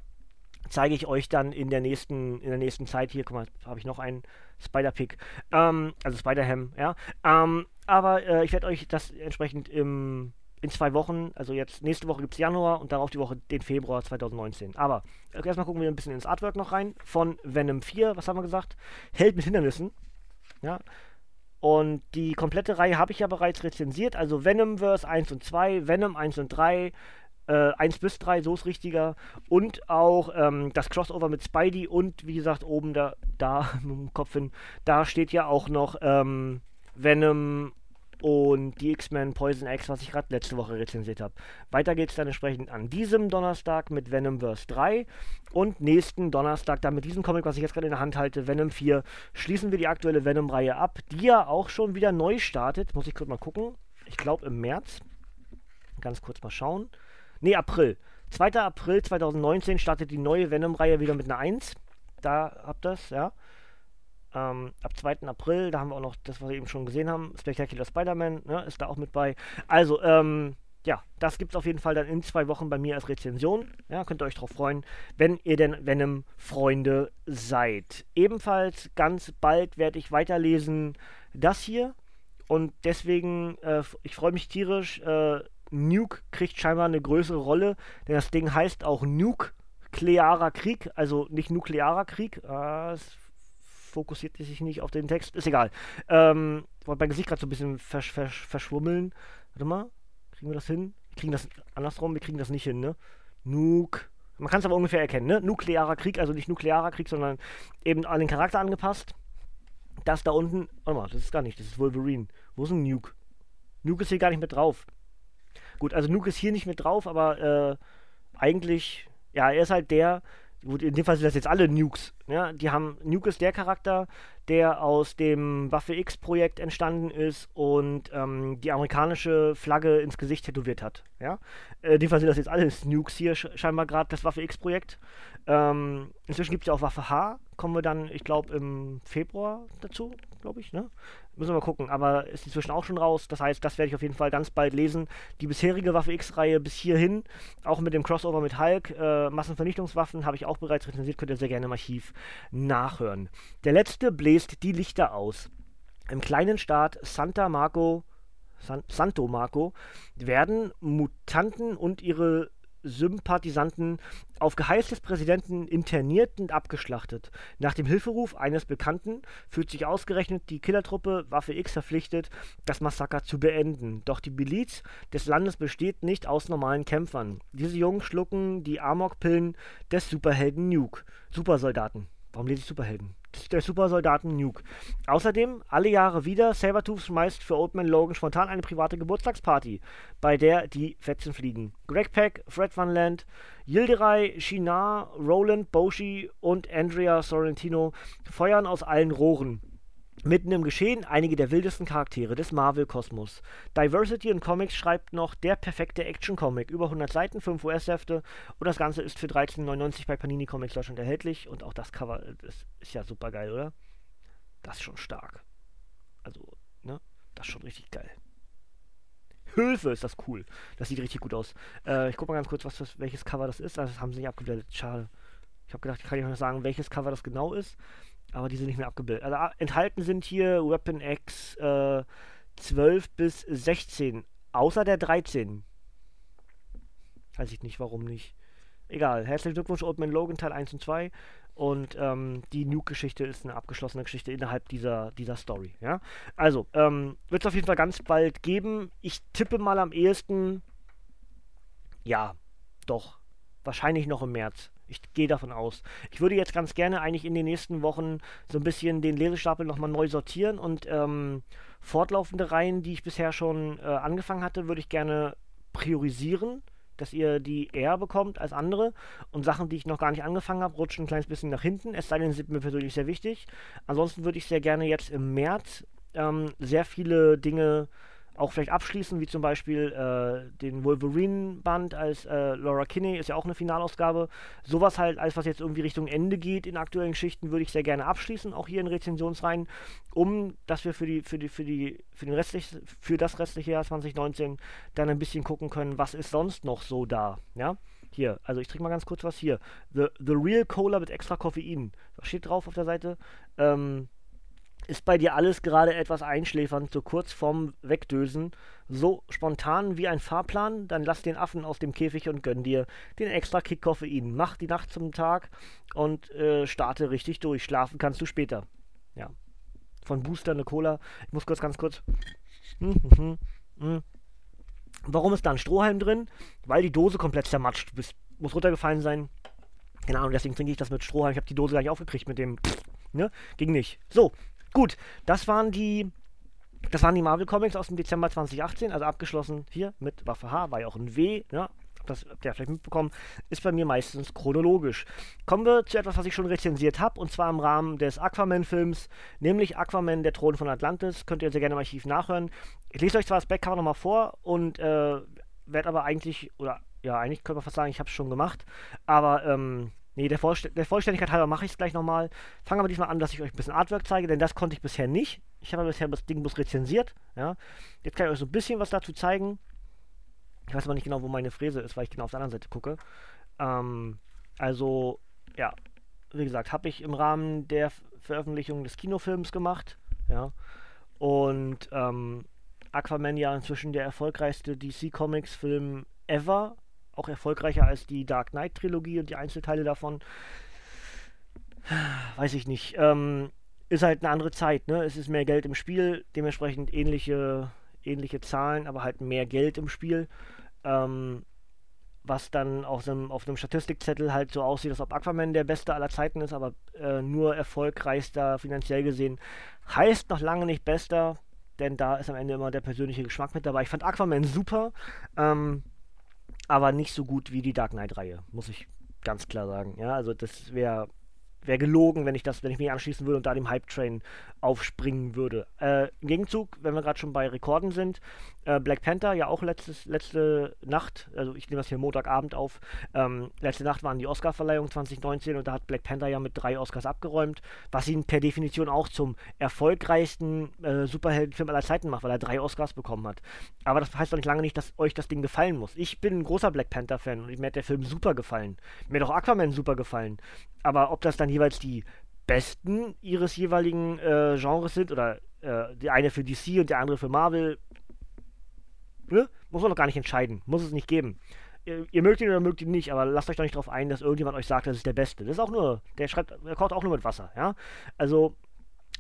zeige ich euch dann in der nächsten Zeit. Hier, guck mal, habe ich noch einen Spider-Pick. Also Spider-Ham, ja. Aber ich werde euch das entsprechend in 2 Wochen, also jetzt nächste Woche gibt es Januar und darauf die Woche den Februar 2019. Aber erstmal gucken wir ein bisschen ins Artwork noch rein. Von Venom 4, was haben wir gesagt? Held mit Hindernissen. Ja. Und die komplette Reihe habe ich ja bereits rezensiert, also Venomverse 1 und 2, Venom 1 und 3, 1 bis 3, so ist richtiger. Und auch das Crossover mit Spidey und wie gesagt oben da mit dem Kopf hin, da steht ja auch noch Venom und die X-Men Poison X, was ich gerade letzte Woche rezensiert habe. Weiter geht es dann entsprechend an diesem Donnerstag mit Venomverse 3 und nächsten Donnerstag dann mit diesem Comic, was ich jetzt gerade in der Hand halte, Venom 4, schließen wir die aktuelle Venom-Reihe ab, die ja auch schon wieder neu startet. Muss ich kurz mal gucken. Ich glaube im März. Ganz kurz mal schauen. Ne, April. 2. April 2019 startet die neue Venom-Reihe wieder mit einer 1. Da habt ihr es, ja. Ab 2. April, da haben wir auch noch das, was wir eben schon gesehen haben, Spectacular Spider-Man, ne, ist da auch mit bei. Also, ja, das gibt's auf jeden Fall dann in 2 Wochen bei mir als Rezension. Ja, könnt ihr euch drauf freuen, wenn ihr denn Venom-Freunde seid. Ebenfalls ganz bald werde ich weiterlesen das hier. Und deswegen, ich freue mich tierisch, Nuke kriegt scheinbar eine größere Rolle, denn das Ding heißt auch Nuklearer Krieg, also nicht Nuklearer Krieg, es fokussiert sich nicht auf den Text, ist egal. Wollte mein Gesicht gerade so ein bisschen verschwummeln. Warte mal, kriegen wir das hin? Wir kriegen das andersrum, wir kriegen das nicht hin, ne? Nuke. Man kann es aber ungefähr erkennen, ne? Nuklearer Krieg, also nicht Nuklearer Krieg, sondern eben an den Charakter angepasst. Das da unten, warte mal, das ist gar nicht, das ist Wolverine. Wo ist ein Nuke? Nuke ist hier gar nicht mit drauf. Gut, also Nuke ist hier nicht mit drauf, aber eigentlich, ja, er ist halt der, gut, in dem Fall sind das jetzt alle Nukes, ja, die haben, Nuke ist der Charakter, der aus dem Waffe-X-Projekt entstanden ist und die amerikanische Flagge ins Gesicht tätowiert hat, ja. In dem Fall sind das jetzt alles Nukes hier, scheinbar gerade das Waffe-X-Projekt. Inzwischen gibt es ja auch Waffe-H, kommen wir dann, ich glaube, im Februar dazu, glaube ich, ne? Müssen wir mal gucken, aber ist inzwischen auch schon raus, das heißt, das werde ich auf jeden Fall ganz bald lesen. Die bisherige Waffe-X-Reihe bis hierhin, auch mit dem Crossover mit Hulk, Massenvernichtungswaffen, habe ich auch bereits rezensiert, könnt ihr sehr gerne im Archiv nachhören. Der letzte bläst die Lichter aus. Im kleinen Staat Santo Marco werden Mutanten und ihre Sympathisanten auf Geheiß des Präsidenten interniert und abgeschlachtet. Nach dem Hilferuf eines Bekannten fühlt sich ausgerechnet die Killertruppe Waffe X verpflichtet, das Massaker zu beenden. Doch die Miliz des Landes besteht nicht aus normalen Kämpfern. Diese Jungen schlucken die Amokpillen des Superhelden Nuke. Supersoldaten. Warum lese ich Superhelden? Der Supersoldaten Nuke. Außerdem, alle Jahre wieder, Sabertooth schmeißt für Old Man Logan spontan eine private Geburtstagsparty, bei der die Fetzen fliegen. Greg Peck, Fred Van Land, Yildiray, Shinar, Roland, Boshi und Andrea Sorrentino feuern aus allen Rohren. Mitten im Geschehen einige der wildesten Charaktere des Marvel-Kosmos. Diversity in Comics schreibt noch der perfekte Action-Comic. Über 100 Seiten, 5 US-Hefte und das Ganze ist für 13,99 bei Panini Comics Deutschland erhältlich. Und auch das Cover ist ja super geil, oder? Das ist schon stark. Also, ne? Das ist schon richtig geil. Hilfe, ist das cool. Das sieht richtig gut aus. Ich guck mal ganz kurz, welches Cover das ist. Also, das haben sie nicht abgeblendet. Schade. Ich habe gedacht, ich kann euch noch sagen, welches Cover das genau ist. Aber die sind nicht mehr abgebildet. Also enthalten sind hier Weapon X 12 bis 16. Außer der 13. Weiß ich nicht, warum nicht. Egal. Herzlichen Glückwunsch, Old Man Logan, Teil 1 und 2. Und die Nuke-Geschichte ist eine abgeschlossene Geschichte innerhalb dieser Story. Ja? Also, wird es auf jeden Fall ganz bald geben. Ich tippe mal am ehesten. Ja, doch. Wahrscheinlich noch im März. Ich gehe davon aus. Ich würde jetzt ganz gerne eigentlich in den nächsten Wochen so ein bisschen den Lesestapel nochmal neu sortieren und fortlaufende Reihen, die ich bisher schon angefangen hatte, würde ich gerne priorisieren, dass ihr die eher bekommt als andere. Und Sachen, die ich noch gar nicht angefangen habe, rutschen ein kleines bisschen nach hinten. Es sei denn, sie sind mir persönlich sehr wichtig. Ansonsten würde ich sehr gerne jetzt im März sehr viele Dinge auch vielleicht abschließen, wie zum Beispiel den Wolverine-Band als Laura Kinney, ist ja auch eine Finalausgabe. Sowas halt, alles was jetzt irgendwie Richtung Ende geht in aktuellen Geschichten, würde ich sehr gerne abschließen, auch hier in Rezensionsreihen, um, dass wir für das restliche Jahr 2019 dann ein bisschen gucken können, was ist sonst noch so da, ja. Hier, also ich trinke mal ganz kurz was hier. The Real Cola mit extra Koffein. Was steht drauf auf der Seite? Ist bei dir alles gerade etwas einschläfernd, so kurz vorm Wegdösen, so spontan wie ein Fahrplan? Dann lass den Affen aus dem Käfig und gönn dir den extra Kick Koffein. Mach die Nacht zum Tag und starte richtig durch. Schlafen kannst du später. Ja. Von Booster eine Cola. Ich muss ganz kurz. Warum ist da ein Strohhalm drin? Weil die Dose komplett zermatscht. Muss runtergefallen sein. Keine Ahnung, deswegen trinke ich das mit Strohhalm. Ich habe die Dose gar nicht aufgekriegt mit dem. Ne? Ging nicht. So. Gut, das waren die Marvel Comics aus dem Dezember 2018, also abgeschlossen hier mit Waffe H, war ja auch ein W, ja, das habt ihr vielleicht mitbekommen, ist bei mir meistens chronologisch. Kommen wir zu etwas, was ich schon rezensiert habe, und zwar im Rahmen des Aquaman-Films, nämlich Aquaman, der Thron von Atlantis, könnt ihr sehr gerne im Archiv nachhören. Ich lese euch zwar das Backcover nochmal vor und werde aber eigentlich, oder ja, eigentlich könnte man fast sagen, ich habe es schon gemacht, aber nee, der Vollständigkeit halber mache ich es gleich nochmal. Fangen wir diesmal an, dass ich euch ein bisschen Artwork zeige, denn das konnte ich bisher nicht. Ich habe bisher das Ding bloß rezensiert. Ja. Jetzt kann ich euch so ein bisschen was dazu zeigen. Ich weiß aber nicht genau, wo meine Fräse ist, weil ich genau auf der anderen Seite gucke. Also, ja, wie gesagt, habe ich im Rahmen der Veröffentlichung des Kinofilms gemacht, ja, und Aquaman ja inzwischen der erfolgreichste DC-Comics-Film ever, auch erfolgreicher als die Dark Knight-Trilogie und die Einzelteile davon, weiß ich nicht, ist halt eine andere Zeit, ne, es ist mehr Geld im Spiel, dementsprechend ähnliche Zahlen, aber halt mehr Geld im Spiel, was dann auf einem Statistikzettel halt so aussieht, als ob Aquaman der Beste aller Zeiten ist, aber nur erfolgreichster finanziell gesehen. Heißt noch lange nicht Bester, denn da ist am Ende immer der persönliche Geschmack mit dabei. Ich fand Aquaman super, aber nicht so gut wie die Dark Knight-Reihe, muss ich ganz klar sagen. Ja, also das wäre gelogen, wenn ich mich anschließen würde und da dem Hype-Train aufspringen würde. Im Gegenzug, wenn wir gerade schon bei Rekorden sind, Black Panther, ja auch letzte Nacht, also ich nehme das hier Montagabend auf, letzte Nacht waren die Oscar-Verleihung 2019 und da hat Black Panther ja mit 3 Oscars abgeräumt, was ihn per Definition auch zum erfolgreichsten Superheldenfilm aller Zeiten macht, weil er 3 Oscars bekommen hat. Aber das heißt doch nicht lange nicht, dass euch das Ding gefallen muss. Ich bin ein großer Black Panther-Fan und mir hat der Film super gefallen. Mir hat auch Aquaman super gefallen. Aber ob das dann jeweils die besten ihres jeweiligen Genres sind oder die eine für DC und der andere für Marvel, ne? Muss man doch gar nicht entscheiden. Muss es nicht geben. Ihr mögt ihn oder mögt ihn nicht, aber lasst euch doch nicht darauf ein, dass irgendjemand euch sagt, das ist der Beste. Das ist auch nur, der kocht auch nur mit Wasser, ja? Also,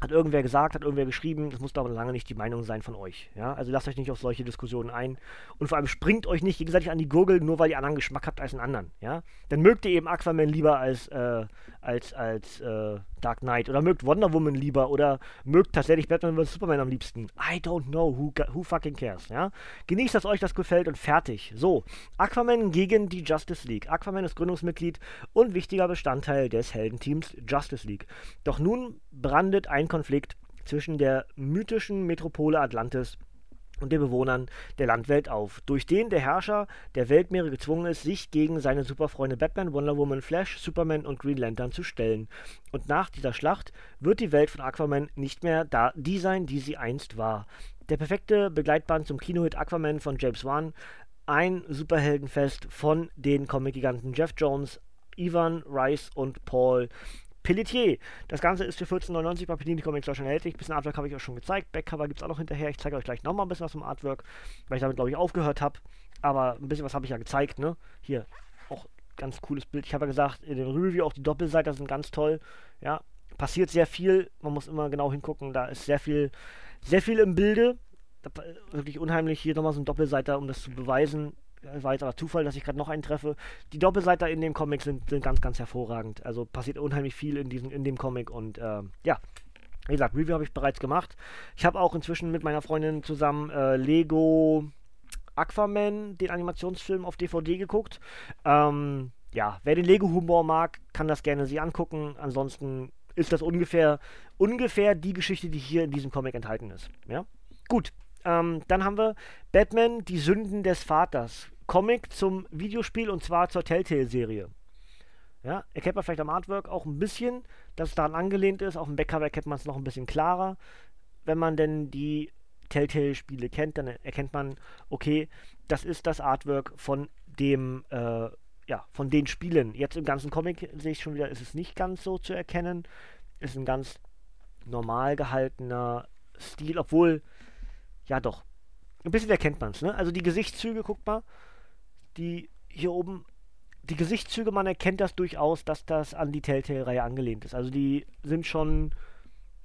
hat irgendwer gesagt, hat irgendwer geschrieben, das muss aber lange nicht die Meinung sein von euch, ja? Also lasst euch nicht auf solche Diskussionen ein und vor allem springt euch nicht gegenseitig an die Gurgel, nur weil ihr anderen Geschmack habt als einen anderen, ja? Dann mögt ihr eben Aquaman lieber als Dark Knight oder mögt Wonder Woman lieber oder mögt tatsächlich Batman vs. Superman am liebsten. I don't know, who fucking cares, ja? Genießt, dass euch das gefällt und fertig. So, Aquaman gegen die Justice League. Aquaman ist Gründungsmitglied und wichtiger Bestandteil des Heldenteams Justice League. Doch nun brandet ein Konflikt zwischen der mythischen Metropole Atlantis und den Bewohnern der Landwelt auf, durch den der Herrscher der Weltmeere gezwungen ist, sich gegen seine Superfreunde Batman, Wonder Woman, Flash, Superman und Green Lantern zu stellen. Und nach dieser Schlacht wird die Welt von Aquaman nicht mehr die sein, die sie einst war. Der perfekte Begleitband zum Kinohit Aquaman von James Wan, ein Superheldenfest von den Comic-Giganten Jeff Jones, Ivan Reis und Paul Pelletier. Das Ganze ist für 14,99 bei Panini Comics Deutschland erhältlich. Ein bisschen Artwork habe ich euch schon gezeigt. Backcover gibt es auch noch hinterher. Ich zeige euch gleich nochmal ein bisschen was vom Artwork, weil ich damit, glaube ich, aufgehört habe. Aber ein bisschen was habe ich ja gezeigt, ne? Hier, auch ganz cooles Bild. Ich habe ja gesagt, in dem Review auch die Doppelseiten sind ganz toll. Ja, passiert sehr viel. Man muss immer genau hingucken. Da ist sehr viel im Bilde. Wirklich unheimlich. Hier nochmal so ein Doppelseiter, um das zu beweisen. War jetzt aber Zufall, dass ich gerade noch einen treffe. Die Doppelseiter in dem Comic sind ganz, ganz hervorragend. Also passiert unheimlich viel in dem Comic und ja, wie gesagt, Review habe ich bereits gemacht. Ich habe auch inzwischen mit meiner Freundin zusammen Lego Aquaman, den Animationsfilm, auf DVD geguckt. Ja, wer den Lego-Humor mag, kann das gerne sich angucken. Ansonsten ist das ungefähr die Geschichte, die hier in diesem Comic enthalten ist. Ja, gut. Dann haben wir Batman, die Sünden des Vaters. Comic zum Videospiel und zwar zur Telltale-Serie. Ja, erkennt man vielleicht am Artwork auch ein bisschen, dass es daran angelehnt ist. Auf dem Backcover erkennt man es noch ein bisschen klarer. Wenn man denn die Telltale-Spiele kennt, dann erkennt man, okay, das ist das Artwork von dem, ja, von den Spielen. Jetzt im ganzen Comic sehe ich schon wieder, ist es nicht ganz so zu erkennen. Ist ein ganz normal gehaltener Stil, obwohl... Ja, doch. Ein bisschen erkennt man es, ne? Also die Gesichtszüge, guckt mal, die hier oben, die Gesichtszüge, man erkennt das durchaus, dass das an die Telltale-Reihe angelehnt ist. Also die sind schon,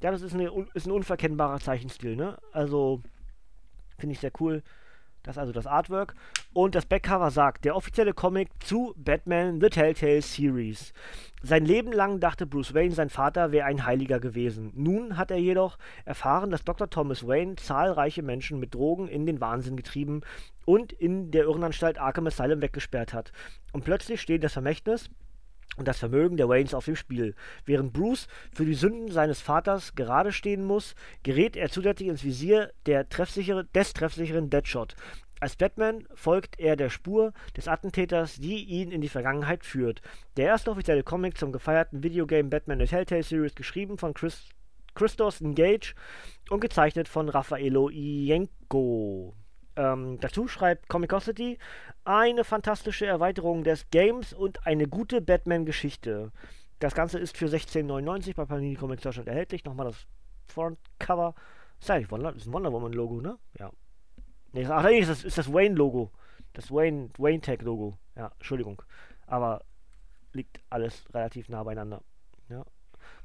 ja, das ist ein unverkennbarer Zeichenstil, ne? Also finde ich sehr cool. Das ist also das Artwork. Und das Backcover sagt, der offizielle Comic zu Batman The Telltale Series. Sein Leben lang dachte Bruce Wayne, sein Vater wäre ein Heiliger gewesen. Nun hat er jedoch erfahren, dass Dr. Thomas Wayne zahlreiche Menschen mit Drogen in den Wahnsinn getrieben und in der Irrenanstalt Arkham Asylum weggesperrt hat. Und plötzlich steht das Vermächtnis und das Vermögen der Waynes auf dem Spiel. Während Bruce für die Sünden seines Vaters gerade stehen muss, gerät er zusätzlich ins Visier des treffsicheren Deadshot. Als Batman folgt er der Spur des Attentäters, die ihn in die Vergangenheit führt. Der erste offizielle Comic zum gefeierten Videogame Batman The Telltale Series, geschrieben von Christos Ngage und gezeichnet von Raffaello Ienco. Dazu schreibt Comicosity, eine fantastische Erweiterung des Games und eine gute Batman-Geschichte. Das Ganze ist für 16,99 bei Panini Comics Deutschland erhältlich. Nochmal das Frontcover. Ist ja eigentlich ein Wonder Woman-Logo, ne? Ja. Nee, ach nee, ist das Wayne-Logo. Das Wayne-Tag-Logo. Ja, Entschuldigung. Aber liegt alles relativ nah beieinander. Ja.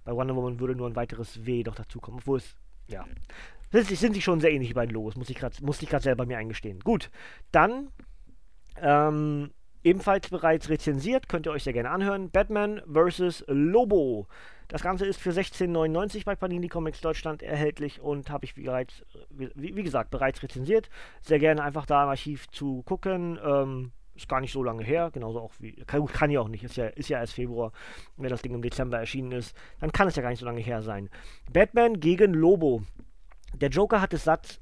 Bei Wonder Woman würde nur ein weiteres W noch dazukommen, obwohl es, ja. Sind sich schon sehr ähnlich, die beiden Logos, muss ich gerade selber mir eingestehen. Gut, dann, ebenfalls bereits rezensiert, könnt ihr euch sehr gerne anhören, Batman vs. Lobo. Das Ganze ist für 16,99 bei Panini Comics Deutschland erhältlich und habe ich wie gesagt bereits rezensiert. Sehr gerne einfach da im Archiv zu gucken, ist gar nicht so lange her, genauso auch wie, kann ja auch nicht, ist ja erst Februar, wenn das Ding im Dezember erschienen ist, dann kann es ja gar nicht so lange her sein. Batman gegen Lobo. Der Joker hat es satt,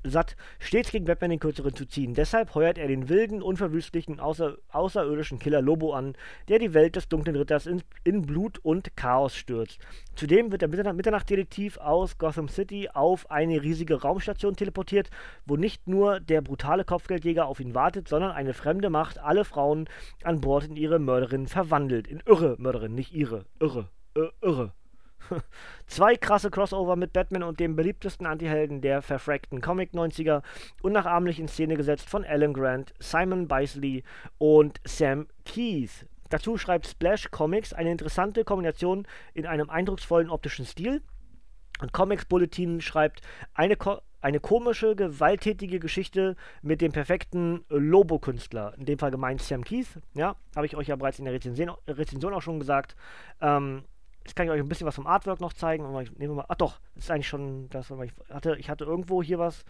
stets gegen Batman den Kürzeren zu ziehen. Deshalb heuert er den wilden, unverwüstlichen, außerirdischen Killer Lobo an, der die Welt des dunklen Ritters in Blut und Chaos stürzt. Zudem wird der Mitternachtsdetektiv aus Gotham City auf eine riesige Raumstation teleportiert, wo nicht nur der brutale Kopfgeldjäger auf ihn wartet, sondern eine fremde Macht alle Frauen an Bord in ihre Mörderinnen verwandelt. In irre Mörderinnen, nicht ihre. Irre. Zwei krasse Crossover mit Batman und dem beliebtesten Antihelden der verfrackten Comic-90er, unnachahmlich in Szene gesetzt von Alan Grant, Simon Bisley und Sam Keith. Dazu schreibt Splash Comics eine interessante Kombination in einem eindrucksvollen optischen Stil. Und Comics Bulletin schreibt eine komische, gewalttätige Geschichte mit dem perfekten Lobo-Künstler. In dem Fall gemeint Sam Keith, ja, habe ich euch ja bereits in der Rezension auch schon gesagt. Jetzt kann ich euch ein bisschen was vom Artwork noch zeigen. Ich nehme mal, ach doch, das ist eigentlich schon das, was ich hatte irgendwo hier was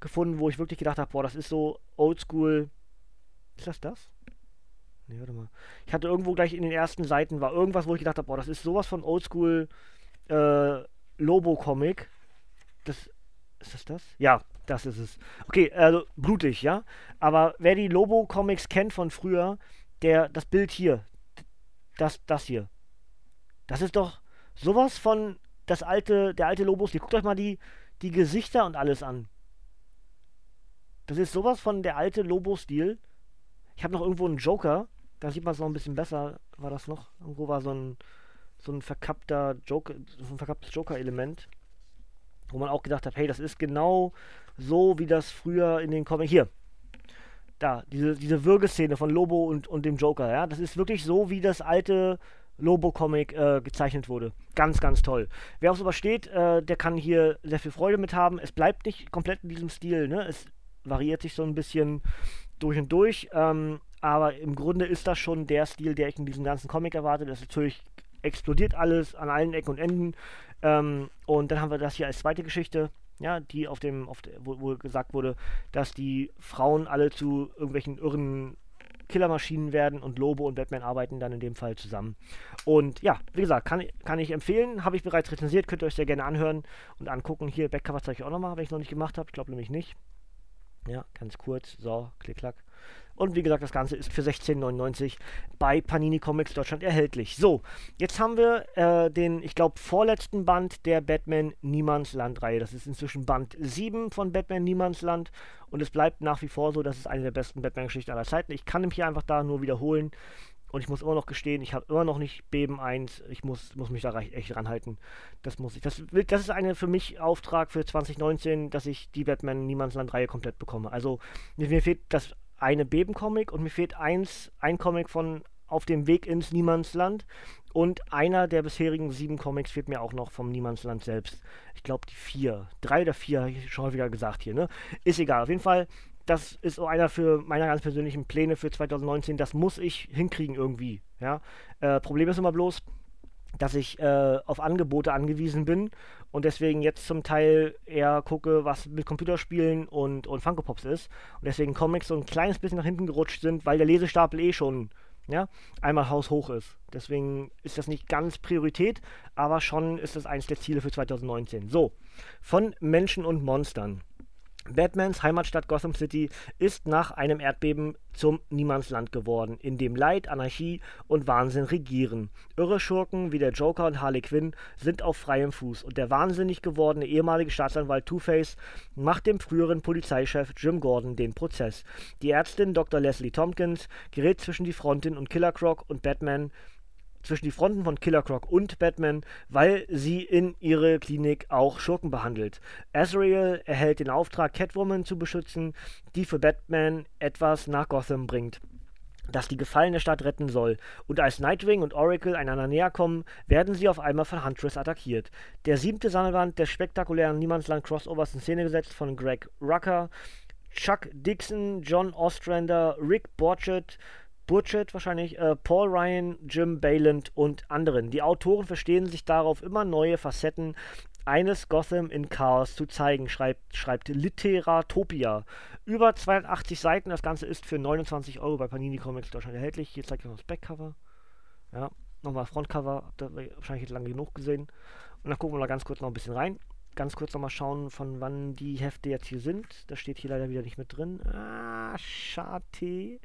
gefunden, wo ich wirklich gedacht habe, boah, das ist so oldschool. Ist das? Ne, warte mal. Ich hatte irgendwo gleich in den ersten Seiten war irgendwas, wo ich gedacht habe, boah, das ist sowas von oldschool Lobo-Comic. Das, ist das? Ja, das ist es. Okay, also blutig, ja. Aber wer die Lobo-Comics kennt von früher, das Bild hier, das hier. Das ist doch sowas von der alte Lobos. Guckt euch mal die Gesichter und alles an. Das ist sowas von der alte Lobo-Stil. Ich habe noch irgendwo einen Joker. Da sieht man es noch ein bisschen besser. War das noch? Irgendwo war so ein verkappter Joker, so ein verkapptes Joker-Element. Wo man auch gedacht hat, hey, das ist genau so, wie das früher in den Comics. Hier. Da, diese Würgeszene von Lobo und dem Joker, ja. Das ist wirklich so, wie das alte Lobo-Comic gezeichnet wurde. Ganz, ganz toll. Wer auf sowas steht, der kann hier sehr viel Freude mit haben. Es bleibt nicht komplett in diesem Stil, ne? Es variiert sich so ein bisschen durch und durch, aber im Grunde ist das schon der Stil, der ich in diesem ganzen Comic erwarte. Das natürlich explodiert alles an allen Ecken und Enden. Und dann haben wir das hier als zweite Geschichte, ja, die wo gesagt wurde, dass die Frauen alle zu irgendwelchen irren Killermaschinen werden und Lobo und Batman arbeiten dann in dem Fall zusammen. Und ja, wie gesagt, kann ich empfehlen. Habe ich bereits rezensiert, könnt ihr euch sehr gerne anhören und angucken. Hier, Backcover zeige ich auch nochmal, wenn ich es noch nicht gemacht habe. Ich glaube nämlich nicht. Ja, ganz kurz. So, klick, klack. Und wie gesagt, das Ganze ist für 16,99 bei Panini Comics Deutschland erhältlich. So, jetzt haben wir den, ich glaube, vorletzten Band der Batman-Niemandsland-Reihe. Das ist inzwischen Band 7 von Batman-Niemandsland. Und es bleibt nach wie vor so, das ist eine der besten Batman-Geschichten aller Zeiten. Ich kann mich hier einfach da nur wiederholen. Und ich muss immer noch gestehen, ich habe immer noch nicht Beben 1. Ich muss mich da echt ranhalten. Das muss ich. Das ist eine für mich Auftrag für 2019, dass ich die Batman-Niemandsland-Reihe komplett bekomme. Also mir fehlt das eine Beben-Comic und mir fehlt ein Comic von Auf dem Weg ins Niemandsland und einer der bisherigen 7 Comics fehlt mir auch noch vom Niemandsland selbst. Ich glaube die 3 oder 4 habe ich schon häufiger gesagt hier, ne? Ist egal, auf jeden Fall, das ist so einer für meine ganz persönlichen Pläne für 2019, das muss ich hinkriegen irgendwie, ja? Problem ist immer bloß, dass ich auf Angebote angewiesen bin und deswegen jetzt zum Teil eher gucke, was mit Computerspielen und Funko Pops ist und deswegen Comics so ein kleines bisschen nach hinten gerutscht sind, weil der Lesestapel schon, ja, einmal haushoch ist. Deswegen ist das nicht ganz Priorität, aber schon ist das eins der Ziele für 2019. So, von Menschen und Monstern. Batmans Heimatstadt Gotham City ist nach einem Erdbeben zum Niemandsland geworden, in dem Leid, Anarchie und Wahnsinn regieren. Irre Schurken wie der Joker und Harley Quinn sind auf freiem Fuß und der wahnsinnig gewordene ehemalige Staatsanwalt Two-Face macht dem früheren Polizeichef Jim Gordon den Prozess. Die Ärztin Dr. Leslie Tompkins gerät zwischen die Fronten von Killer Croc und Batman, weil sie in ihrer Klinik auch Schurken behandelt. Azrael erhält den Auftrag, Catwoman zu beschützen, die für Batman etwas nach Gotham bringt, das die gefallene Stadt retten soll. Und als Nightwing und Oracle einander näher kommen, werden sie auf einmal von Huntress attackiert. Der 7. Sammelband des spektakulären Niemandsland-Crossovers in Szene gesetzt von Greg Rucker, Chuck Dixon, John Ostrander, Rick Burchett wahrscheinlich, Paul Ryan, Jim Bailand und anderen. Die Autoren verstehen sich darauf, immer neue Facetten eines Gotham in Chaos zu zeigen, schreibt Literatopia. Über 280 Seiten, das Ganze ist für 29 € bei Panini Comics Deutschland erhältlich. Hier zeige ich noch das Backcover. Ja, nochmal Frontcover, habt ihr wahrscheinlich lange genug gesehen. Und dann gucken wir mal ganz kurz noch ein bisschen rein. Ganz kurz nochmal schauen, von wann die Hefte jetzt hier sind. Das steht hier leider wieder nicht mit drin. Ah, schade.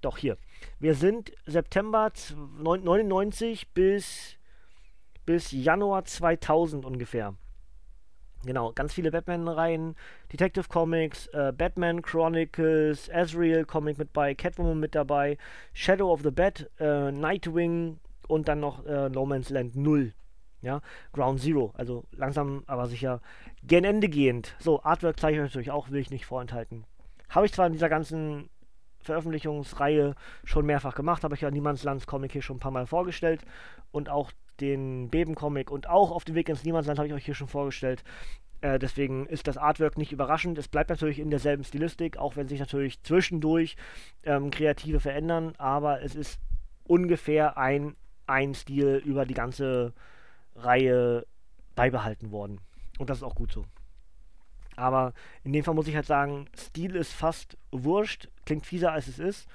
Doch, hier. Wir sind September 99 bis Januar 2000 ungefähr. Genau, ganz viele Batman-Reihen, Detective Comics, Batman Chronicles, Azrael Comic mit bei, Catwoman mit dabei, Shadow of the Bat, Nightwing und dann noch No Man's Land 0. Ja, Ground Zero, also langsam aber sicher gen Ende gehend. So, Artwork zeige ich euch natürlich auch, will ich nicht vorenthalten. Habe ich zwar in dieser ganzen Veröffentlichungsreihe schon mehrfach gemacht, habe ich ja Niemandslands-Comic hier schon ein paar Mal vorgestellt und auch den Beben-Comic und auch auf dem Weg ins Niemandsland habe ich euch hier schon vorgestellt. Deswegen ist das Artwork nicht überraschend. Es bleibt natürlich in derselben Stilistik, auch wenn sich natürlich zwischendurch Kreative verändern, aber es ist ungefähr ein Stil über die ganze Reihe beibehalten worden. Und das ist auch gut so. Aber in dem Fall muss ich halt sagen, Stil ist fast wurscht, klingt fieser als es ist,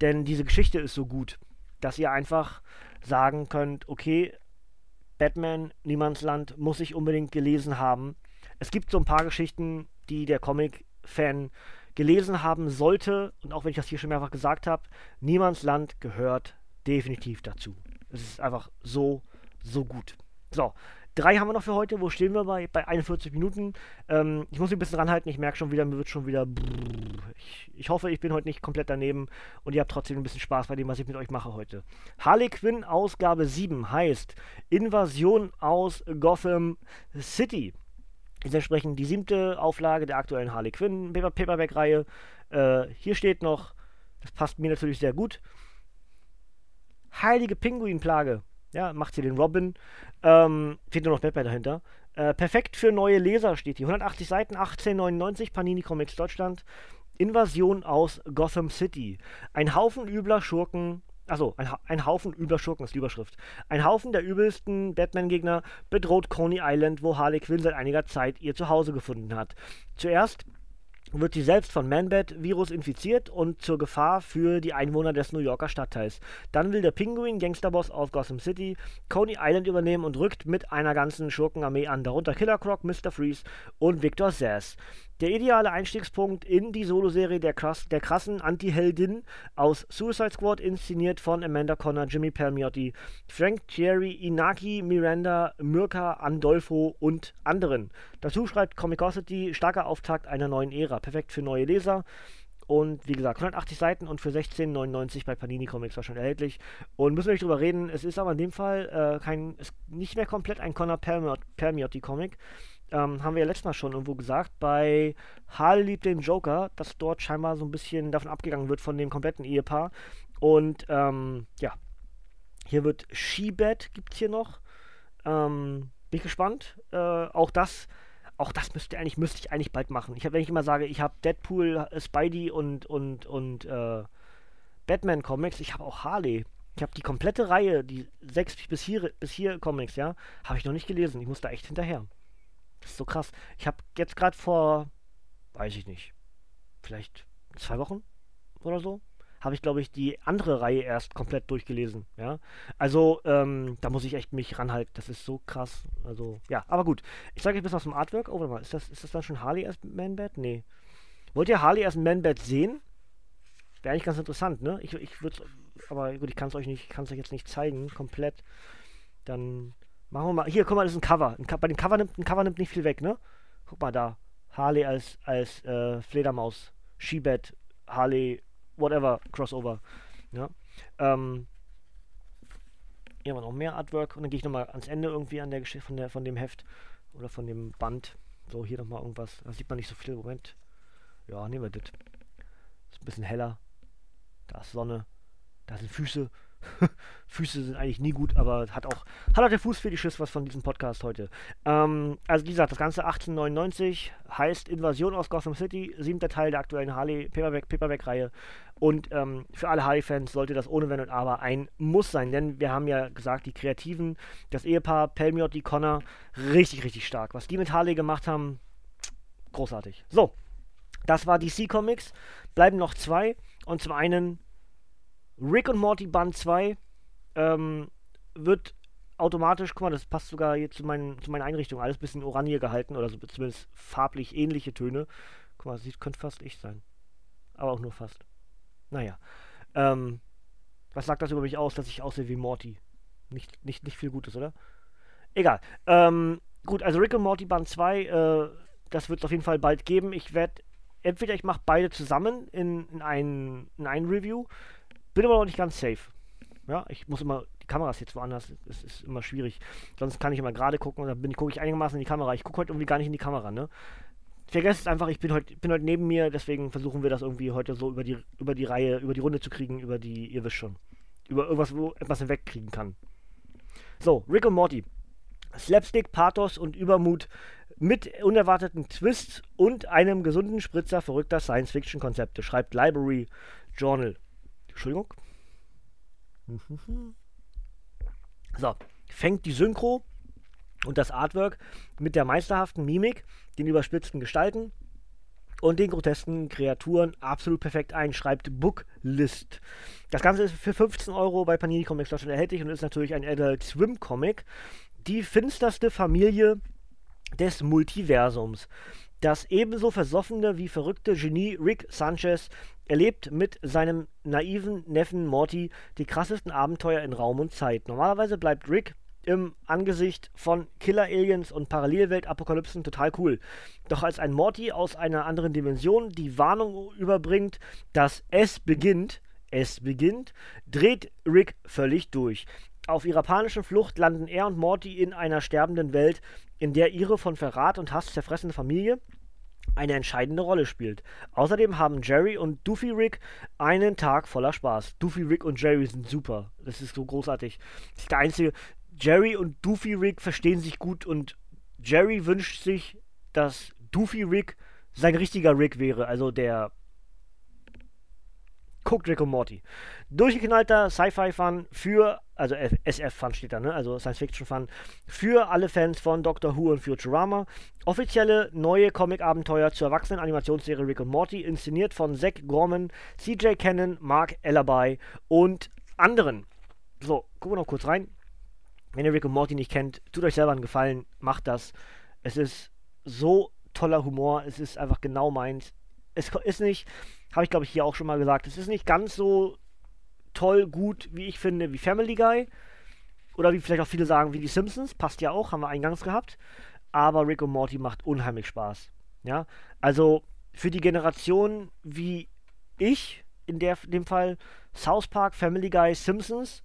denn diese Geschichte ist so gut, dass ihr einfach sagen könnt, okay, Batman, Niemandsland muss ich unbedingt gelesen haben. Es gibt so ein paar Geschichten, die der Comic-Fan gelesen haben sollte, und auch wenn ich das hier schon mehrfach gesagt habe, Niemandsland gehört definitiv dazu. Es ist einfach so, so gut. So, 3 haben wir noch für heute. Wo stehen wir bei 41 Minuten? Ich muss mich ein bisschen ranhalten. Ich merke schon wieder, mir wird schon wieder... Ich hoffe, ich bin heute nicht komplett daneben und ihr habt trotzdem ein bisschen Spaß bei dem, was ich mit euch mache heute. Harley Quinn Ausgabe 7 heißt Invasion aus Gotham City. Ist entsprechend die 7. Auflage der aktuellen Harley Quinn Paperback-Reihe. Hier steht noch, das passt mir natürlich sehr gut, heilige Pinguinplage. Ja, macht hier den Robin. Fehlt nur noch Batman dahinter. Perfekt für neue Leser steht hier. 180 Seiten, 18,99, Panini Comics Deutschland. Invasion aus Gotham City. Ein Haufen übler Schurken. Achso, ein Haufen übler Schurken ist die Überschrift. Ein Haufen der übelsten Batman-Gegner bedroht Coney Island, wo Harley Quinn seit einiger Zeit ihr Zuhause gefunden hat. Zuerst wird sie selbst von Man-Bat-Virus infiziert und zur Gefahr für die Einwohner des New Yorker Stadtteils. Dann will der Pinguin-Gangsterboss aus Gotham City Coney Island übernehmen und rückt mit einer ganzen Schurkenarmee an, darunter Killer Croc, Mr. Freeze und Victor Zsasz. Der ideale Einstiegspunkt in die Soloserie der krassen Anti-Heldin aus Suicide Squad, inszeniert von Amanda Connor, Jimmy Palmiotti, Frank Thierry, Inaki, Miranda, Mirka, Andolfo und anderen. Dazu schreibt Comicosity, starker Auftakt einer neuen Ära, perfekt für neue Leser. Und wie gesagt, 180 Seiten und für 16,99 bei Panini Comics war schon erhältlich. Und müssen wir nicht drüber reden, es ist aber in dem Fall nicht mehr komplett ein Connor Palmiotti-Comic. Haben wir ja letztes Mal schon irgendwo gesagt, bei Harley liebt den Joker, dass dort scheinbar so ein bisschen davon abgegangen wird von dem kompletten Ehepaar. Und ja, hier wird She-Bat, gibt es hier noch. Bin ich gespannt. Auch das müsste ich eigentlich bald machen. Wenn ich immer sage, ich habe Deadpool, Spidey und Batman Comics, ich habe auch Harley. Ich habe die komplette Reihe, die 6 bis hier Comics, ja, habe ich noch nicht gelesen. Ich muss da echt hinterher. Das ist so krass. Ich habe jetzt gerade vor, weiß ich nicht, vielleicht 2 Wochen oder so, habe ich, glaube ich, die andere Reihe erst komplett durchgelesen, ja. Also, da muss ich echt mich ranhalten, das ist so krass, also, ja, aber gut. Ich zeige euch ein bisschen was zum Artwork. Oh, warte mal, ist das dann schon Harley als Man-Bat? Nee. Wollt ihr Harley als Man-Bat sehen? Wäre eigentlich ganz interessant, ne? Ich würde es, aber gut, ich kann es euch nicht, kann es euch jetzt nicht zeigen, komplett. Dann machen wir mal, hier, guck mal, das ist ein Cover. Bei dem Cover nimmt nicht viel weg, ne? Guck mal da, Harley als Fledermaus, She-Bat, Harley, whatever, Crossover. Ja, hier haben wir noch mehr Artwork und dann gehe ich nochmal ans Ende irgendwie an der Geschichte von dem Heft oder von dem Band. So, hier nochmal irgendwas, da sieht man nicht so viel, Moment. Ja, nehmen wir das. Ist ein bisschen heller. Da ist Sonne, da sind Füße. Füße sind eigentlich nie gut, aber hat auch der Fußfetisches was von diesem Podcast heute. Also wie gesagt, das Ganze 1899 heißt Invasion aus Gotham City, 7. Teil der aktuellen Harley Paperback-Reihe. Und für alle Harley-Fans sollte das ohne Wenn und Aber ein Muss sein, denn wir haben ja gesagt, die Kreativen, das Ehepaar Palmiotti, Connor, richtig, richtig stark. Was die mit Harley gemacht haben, großartig. So, das war DC Comics. Bleiben noch zwei und zum einen Rick und Morty Band 2 wird automatisch, guck mal, das passt sogar hier zu meinen Einrichtungen, alles ein bisschen oranje gehalten oder so, zumindest farblich ähnliche Töne. Guck mal, das könnte fast ich sein. Aber auch nur fast. Naja. Was sagt das über mich aus, dass ich aussehe wie Morty? Nicht viel Gutes, oder? Egal. Gut, also Rick und Morty Band 2, das wird es auf jeden Fall bald geben. Entweder ich mache beide zusammen in ein Review. Bin aber noch nicht ganz safe. Ja, ich muss immer, die Kamera ist jetzt woanders, es ist immer schwierig. Sonst kann ich immer gerade gucken und dann gucke ich einigermaßen in die Kamera. Ich gucke heute irgendwie gar nicht in die Kamera, ne? Vergesst es einfach, ich bin heute neben mir, deswegen versuchen wir das irgendwie heute so über die Reihe, über die Runde zu kriegen, ihr wisst schon. Über irgendwas, wo etwas hinwegkriegen kann. So, Rick und Morty. Slapstick, Pathos und Übermut mit unerwarteten Twists und einem gesunden Spritzer verrückter Science-Fiction-Konzepte, schreibt Library Journal. Entschuldigung. So, fängt die Synchro und das Artwork mit der meisterhaften Mimik, den überspitzten Gestalten und den grotesken Kreaturen absolut perfekt ein, schreibt Booklist. Das Ganze ist für 15 € bei Panini Comics Deutschland erhältlich und ist natürlich ein Adult Swim Comic. Die finsterste Familie des Multiversums. Das ebenso versoffene wie verrückte Genie Rick Sanchez erlebt mit seinem naiven Neffen Morty die krassesten Abenteuer in Raum und Zeit. Normalerweise bleibt Rick im Angesicht von Killer-Aliens und Parallelwelt-Apokalypsen total cool. Doch als ein Morty aus einer anderen Dimension die Warnung überbringt, dass es beginnt, dreht Rick völlig durch. Auf ihrer panischen Flucht landen er und Morty in einer sterbenden Welt, in der ihre von Verrat und Hass zerfressene Familie eine entscheidende Rolle spielt. Außerdem haben Jerry und Doofy Rick einen Tag voller Spaß. Doofy Rick und Jerry sind super. Das ist so großartig. Das ist der einzige. Jerry und Doofy Rick verstehen sich gut und Jerry wünscht sich, dass Doofy Rick sein richtiger Rick wäre, also der guckt Rick und Morty. Durchgeknallter Sci-Fi-Fun für, also SF-Fun steht da, ne? Also Science-Fiction-Fun für alle Fans von Doctor Who und Futurama. Offizielle neue Comic-Abenteuer zur erwachsenen Animationsserie Rick und Morty, inszeniert von Zack Gorman, CJ Cannon, Mark Ellerby und anderen. So, gucken wir noch kurz rein. Wenn ihr Rick und Morty nicht kennt, tut euch selber einen Gefallen, macht das. Es ist so toller Humor, es ist einfach genau meins. Es ist nicht, habe ich glaube ich hier auch schon mal gesagt, es ist nicht ganz so toll gut, wie ich finde, wie Family Guy. Oder wie vielleicht auch viele sagen, wie die Simpsons. Passt ja auch, haben wir eingangs gehabt. Aber Rick und Morty macht unheimlich Spaß. Ja, also für die Generation wie ich, in dem Fall South Park, Family Guy, Simpsons,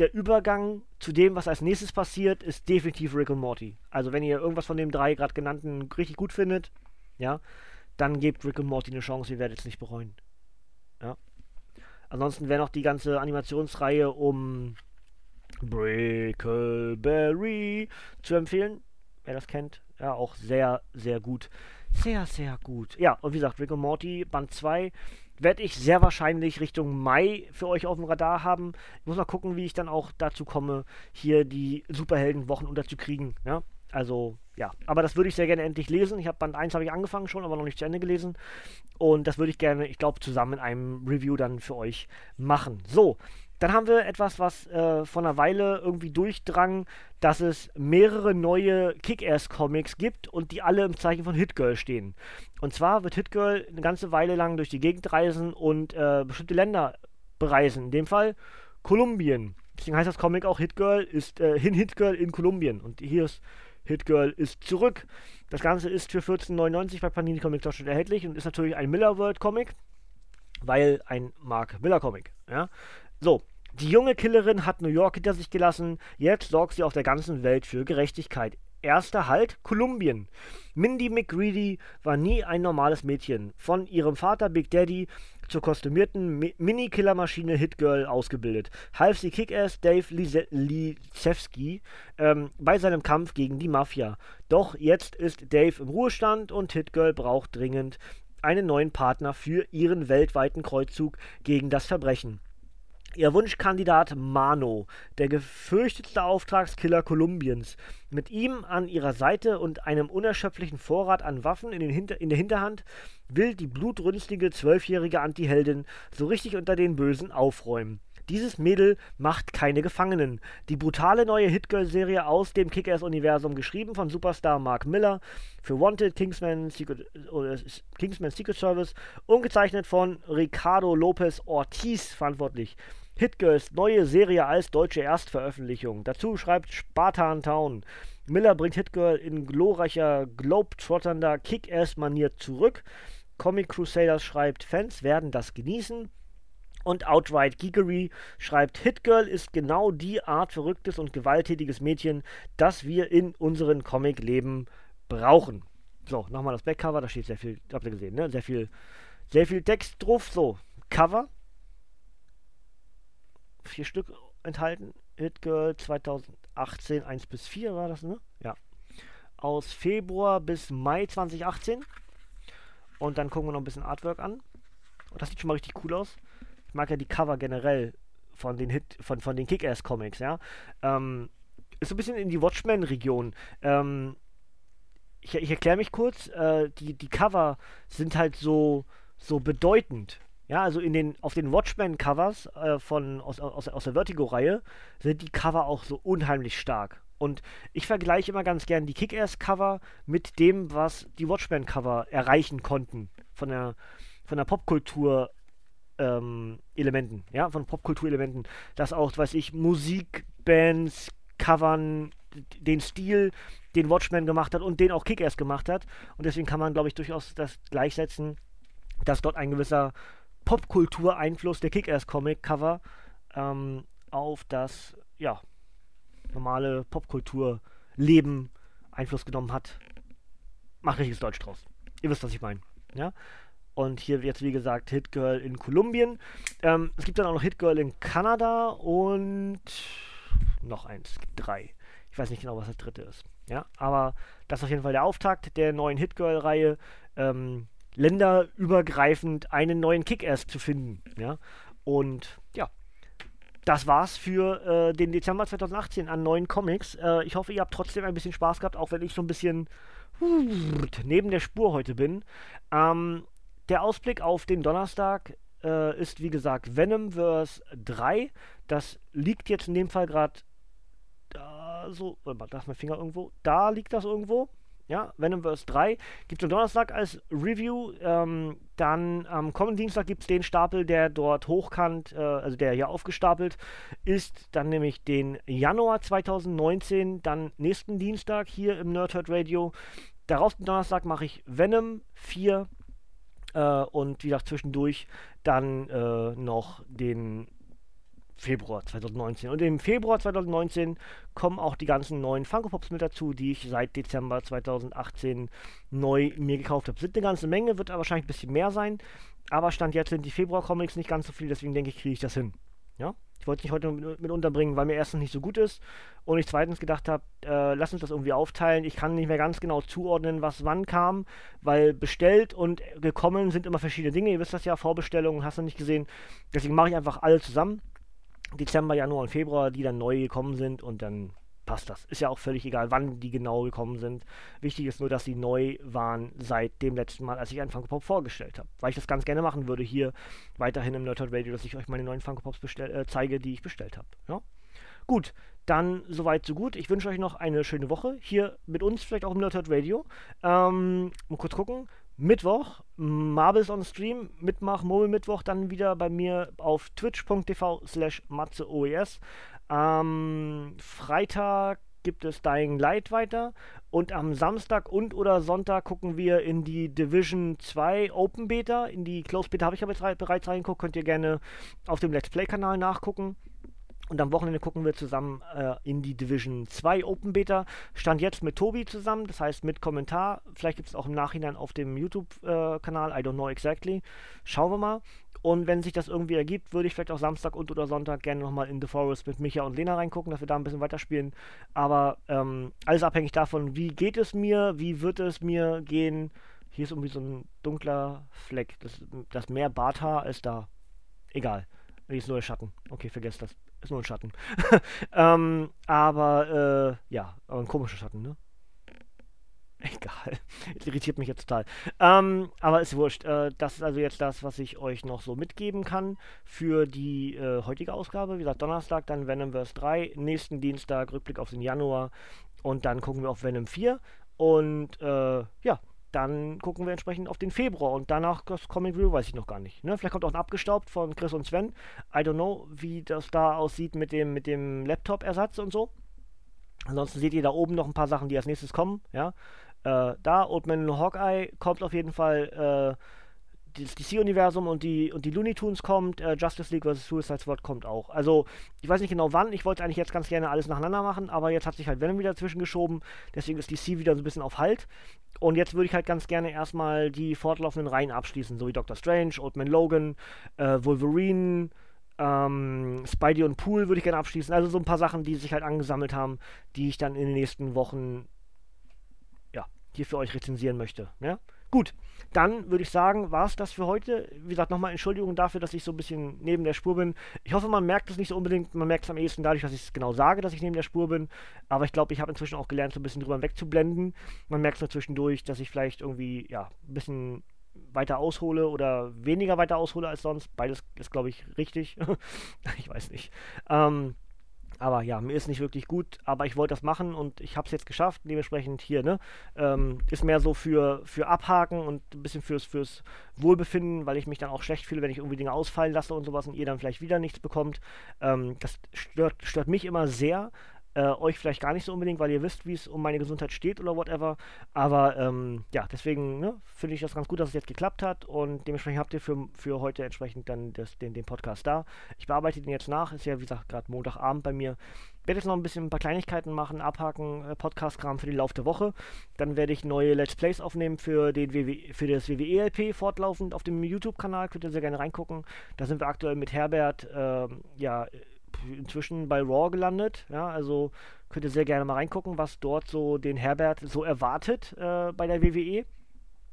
der Übergang zu dem, was als nächstes passiert, ist definitiv Rick und Morty. Also wenn ihr irgendwas von den drei gerade genannten richtig gut findet, ja, dann gebt Rick und Morty eine Chance, ihr werdet es nicht bereuen. Ja. Ansonsten wäre noch die ganze Animationsreihe um Brickleberry zu empfehlen. Wer das kennt, ja, auch sehr, sehr gut. Sehr, sehr gut. Ja, und wie gesagt, Rick und Morty Band 2 werde ich sehr wahrscheinlich Richtung Mai für euch auf dem Radar haben. Ich muss mal gucken, wie ich dann auch dazu komme, hier die Superheldenwochen unterzukriegen. Ja? Also, ja, aber das würde ich sehr gerne endlich lesen. Ich habe Band 1 habe ich angefangen schon, aber noch nicht zu Ende gelesen. Und das würde ich gerne, ich glaube, zusammen in einem Review dann für euch machen. So, dann haben wir etwas, was vor einer Weile irgendwie durchdrang, dass es mehrere neue Kick-Ass-Comics gibt und die alle im Zeichen von Hit-Girl stehen. Und zwar wird Hit-Girl eine ganze Weile lang durch die Gegend reisen und bestimmte Länder bereisen. In dem Fall Kolumbien. Deswegen heißt das Comic auch Hit-Girl ist Hit-Girl in Kolumbien. Und hier ist Hit-Girl ist zurück. Das Ganze ist für 14,99 bei Panini Comics Deutschland erhältlich und ist natürlich ein Miller-World-Comic, weil ein Mark-Miller-Comic, ja. So, die junge Killerin hat New York hinter sich gelassen, jetzt sorgt sie auf der ganzen Welt für Gerechtigkeit. Erster Halt, Kolumbien. Mindy McGreedy war nie ein normales Mädchen. Von ihrem Vater Big Daddy zur kostümierten Mini-Killer-Maschine Hit-Girl ausgebildet, half sie Kick-Ass Dave Lisewski bei seinem Kampf gegen die Mafia. Doch jetzt ist Dave im Ruhestand und Hit-Girl braucht dringend einen neuen Partner für ihren weltweiten Kreuzzug gegen das Verbrechen. Ihr Wunschkandidat Mano, der gefürchtetste Auftragskiller Kolumbiens. Mit ihm an ihrer Seite und einem unerschöpflichen Vorrat an Waffen in der Hinterhand will die blutrünstige 12-jährige Antiheldin so richtig unter den Bösen aufräumen. Dieses Mädel macht keine Gefangenen. Die brutale neue Hit-Girl-Serie aus dem Kick-Ass-Universum, geschrieben von Superstar Mark Miller, für Wanted, Kingsman Secret Service, umgezeichnet von Ricardo Lopez Ortiz verantwortlich. Hit-Girls neue Serie als deutsche Erstveröffentlichung. Dazu schreibt Spartan Town. Miller bringt Hit-Girl in glorreicher, globetrotternder Kick-Ass-Manier zurück. Comic Crusaders schreibt, Fans werden das genießen. Und Outright Geekery schreibt, Hit-Girl ist genau die Art verrücktes und gewalttätiges Mädchen, das wir in unseren Comic-Leben brauchen. So, nochmal das Backcover, da steht sehr viel, habt ihr gesehen, ne? Sehr viel Text drauf. So, Cover. 4 Stück enthalten. Hit-Girl 2018, 1-4 war das, ne? Ja. Aus Februar bis Mai 2018. Und dann gucken wir noch ein bisschen Artwork an. Und das sieht schon mal richtig cool aus. Ich mag ja die Cover generell von den Kick-Ass-Comics, ja. Ist so ein bisschen in die Watchmen-Region. Ich erkläre mich kurz. Die Cover sind halt so bedeutend. Ja, also auf den Watchmen-Covers aus der Vertigo-Reihe sind die Cover auch so unheimlich stark. Und ich vergleiche immer ganz gern die Kick-Ass-Cover mit dem, was die Watchmen-Cover erreichen konnten. Von der Popkultur Elementen, ja, von Popkulturelementen, dass auch, weiß ich, Musik, Bands, Covern, den Stil, den Watchmen gemacht hat und den auch Kick-Ass gemacht hat. Und deswegen kann man, glaube ich, durchaus das gleichsetzen, dass dort ein gewisser Popkultureinfluss der Kick-Ass-Comic-Cover auf das, ja, normale Popkulturleben Einfluss genommen hat. Macht richtiges Deutsch draus. Ihr wisst, was ich meine, ja. Und hier jetzt, wie gesagt, Hit-Girl in Kolumbien. Es gibt dann auch noch Hit-Girl in Kanada und noch eins, 3. Ich weiß nicht genau, was das dritte ist. Ja, aber das ist auf jeden Fall der Auftakt der neuen Hit-Girl-Reihe, länderübergreifend einen neuen Kick-Ass zu finden. Ja? Und ja, das war's für den Dezember 2018 an neuen Comics. Ich hoffe, ihr habt trotzdem ein bisschen Spaß gehabt, auch wenn ich so ein bisschen neben der Spur heute bin. Der Ausblick auf den Donnerstag ist, wie gesagt, Venomverse 3. Das liegt jetzt in dem Fall gerade da so. Warte mal, da ist mein Finger irgendwo. Da liegt das irgendwo. Ja, Venomverse 3 gibt es am Donnerstag als Review. Dann am kommenden Dienstag gibt es den Stapel, der dort hochkant, also der hier aufgestapelt ist. Dann nämlich den Januar 2019, dann nächsten Dienstag hier im NerdHerd Radio. Darauf den Donnerstag mache ich Venom 4. Und wie gesagt, zwischendurch dann noch den Februar 2019. Und im Februar 2019 kommen auch die ganzen neuen Funko Pops mit dazu, die ich seit Dezember 2018 neu mir gekauft habe. Sind eine ganze Menge, wird aber wahrscheinlich ein bisschen mehr sein. Aber Stand jetzt sind die Februar-Comics nicht ganz so viel, deswegen denke ich, kriege ich das hin. Ja? Ich wollte es nicht heute mit unterbringen, weil mir erstens nicht so gut ist und ich zweitens gedacht habe, lass uns das irgendwie aufteilen. Ich kann nicht mehr ganz genau zuordnen, was wann kam, weil bestellt und gekommen sind immer verschiedene Dinge. Ihr wisst das ja, Vorbestellungen hast du nicht gesehen. Deswegen mache ich einfach alle zusammen. Dezember, Januar und Februar, die dann neu gekommen sind und dann passt das. Ist ja auch völlig egal, wann die genau gekommen sind. Wichtig ist nur, dass sie neu waren seit dem letzten Mal, als ich einen Funko Pop vorgestellt habe. Weil ich das ganz gerne machen würde hier weiterhin im NerdHerd Radio, dass ich euch meine neuen Funko Pops zeige, die ich bestellt habe. Ja? Gut, dann soweit so gut. Ich wünsche euch noch eine schöne Woche. Hier mit uns, vielleicht auch im NerdHerd Radio. Mal kurz gucken. Mittwoch, Marbles on Stream, Mitmach-Mobile-Mittwoch, dann wieder bei mir auf twitch.tv/matzeoes. Freitag gibt es Dying Light weiter und am Samstag und oder Sonntag gucken wir in die Division 2 Open Beta. In die Closed Beta habe ich aber bereits reingeguckt, könnt ihr gerne auf dem Let's Play-Kanal nachgucken. Und am Wochenende gucken wir zusammen in die Division 2 Open Beta. Stand jetzt mit Tobi zusammen, das heißt mit Kommentar. Vielleicht gibt es auch im Nachhinein auf dem YouTube-Kanal, I don't know exactly. Schauen wir mal. Und wenn sich das irgendwie ergibt, würde ich vielleicht auch Samstag und oder Sonntag gerne nochmal in The Forest mit Micha und Lena reingucken, dass wir da ein bisschen weiterspielen. Aber alles abhängig davon, wie geht es mir, wie wird es mir gehen. Hier ist irgendwie so ein dunkler Fleck. Das ist mehr Barthaar als da. Egal. Hier ist nur der Schatten. Okay, vergesst das. Ist nur ein Schatten. Aber ein komischer Schatten, ne? Egal. Irritiert mich jetzt total. Aber ist wurscht. Das ist also jetzt das, was ich euch noch so mitgeben kann für die heutige Ausgabe. Wie gesagt, Donnerstag, dann Venomverse 3. Nächsten Dienstag, Rückblick auf den Januar. Und dann gucken wir auf Venom 4. Und dann gucken wir entsprechend auf den Februar und danach das Comic Review, weiß ich noch gar nicht. Ne? Vielleicht kommt auch ein Abgestaubt von Chris und Sven. I don't know, wie das da aussieht mit dem Laptop-Ersatz und so. Ansonsten seht ihr da oben noch ein paar Sachen, die als nächstes kommen. Ja? Da, Old Man and Hawkeye kommt auf jeden Fall, das DC-Universum und die Looney Tunes kommt, Justice League vs. Suicide Squad kommt auch. Also, ich weiß nicht genau wann, ich wollte eigentlich jetzt ganz gerne alles nacheinander machen, aber jetzt hat sich halt Venom wieder dazwischen geschoben, deswegen ist DC wieder so ein bisschen auf Halt. Und jetzt würde ich halt ganz gerne erstmal die fortlaufenden Reihen abschließen, so wie Doctor Strange, Old Man Logan, Wolverine, Spidey und Pool würde ich gerne abschließen. Also so ein paar Sachen, die sich halt angesammelt haben, die ich dann in den nächsten Wochen, ja, hier für euch rezensieren möchte, ja? Gut, dann würde ich sagen, war es das für heute. Wie gesagt, nochmal Entschuldigung dafür, dass ich so ein bisschen neben der Spur bin. Ich hoffe, man merkt es nicht so unbedingt. Man merkt es am ehesten dadurch, dass ich es genau sage, dass ich neben der Spur bin. Aber ich glaube, ich habe inzwischen auch gelernt, so ein bisschen drüber wegzublenden. Man merkt es nur zwischendurch, dass ich vielleicht irgendwie, ja, ein bisschen weiter aushole oder weniger weiter aushole als sonst. Beides ist, glaube ich, richtig. Ich weiß nicht. Aber ja, mir ist nicht wirklich gut, aber ich wollte das machen und ich habe es jetzt geschafft, dementsprechend hier, ne, ist mehr so für Abhaken und ein bisschen fürs Wohlbefinden, weil ich mich dann auch schlecht fühle, wenn ich irgendwie Dinge ausfallen lasse und sowas und ihr dann vielleicht wieder nichts bekommt. Das stört mich immer sehr, euch vielleicht gar nicht so unbedingt, weil ihr wisst, wie es um meine Gesundheit steht oder whatever, aber deswegen, ne, finde ich das ganz gut, dass es jetzt geklappt hat und dementsprechend habt ihr für heute entsprechend dann den Podcast da. Ich bearbeite den jetzt nach, ist ja wie gesagt gerade Montagabend bei mir. Werde jetzt noch ein paar Kleinigkeiten machen, abhaken, Podcast-Kram für den Lauf der Woche. Dann werde ich neue Let's Plays aufnehmen für das WWE-LP fortlaufend auf dem YouTube-Kanal, könnt ihr sehr gerne reingucken. Da sind wir aktuell mit Herbert, inzwischen bei Raw gelandet, ja, also könnt ihr sehr gerne mal reingucken, was dort so den Herbert so erwartet bei der WWE,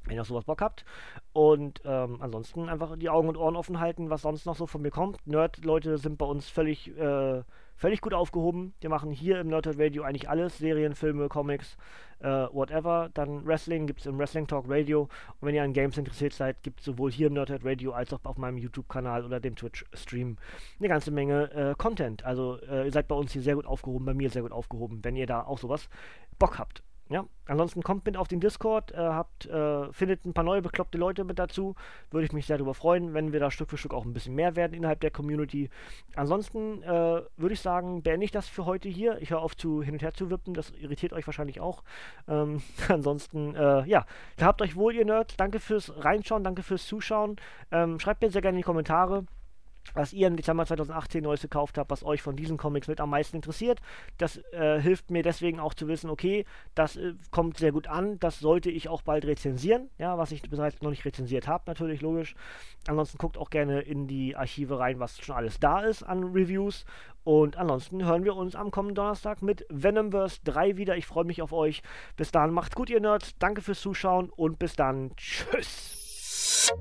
wenn ihr noch sowas Bock habt. Und ansonsten einfach die Augen und Ohren offen halten, was sonst noch so von mir kommt. Nerd-Leute sind bei uns völlig gut aufgehoben. Wir machen hier im NerdHerd Radio eigentlich alles, Serien, Filme, Comics, whatever. Dann Wrestling gibt es im Wrestling Talk Radio. Und wenn ihr an Games interessiert seid, gibt es sowohl hier im NerdHerd Radio als auch auf meinem YouTube-Kanal oder dem Twitch-Stream eine ganze Menge Content. Also ihr seid bei uns hier sehr gut aufgehoben, bei mir sehr gut aufgehoben, wenn ihr da auch sowas Bock habt. Ja, ansonsten kommt mit auf den Discord, findet ein paar neue bekloppte Leute mit dazu, würde ich mich sehr darüber freuen, wenn wir da Stück für Stück auch ein bisschen mehr werden innerhalb der Community. Ansonsten würde ich sagen, beende ich das für heute hier. Ich höre auf hin und her zu wippen, das irritiert euch wahrscheinlich auch. Habt euch wohl, ihr Nerds, danke fürs Reinschauen, danke fürs Zuschauen. Schreibt mir sehr gerne in die Kommentare, was ihr im Dezember 2018 Neues gekauft habt, was euch von diesen Comics mit am meisten interessiert. Das hilft mir deswegen auch zu wissen, okay, das kommt sehr gut an, das sollte ich auch bald rezensieren, ja, was ich bereits noch nicht rezensiert habe, natürlich, logisch. Ansonsten guckt auch gerne in die Archive rein, was schon alles da ist an Reviews. Und ansonsten hören wir uns am kommenden Donnerstag mit Venomverse 3 wieder. Ich freue mich auf euch. Bis dahin, macht's gut, ihr Nerds. Danke fürs Zuschauen und bis dann. Tschüss!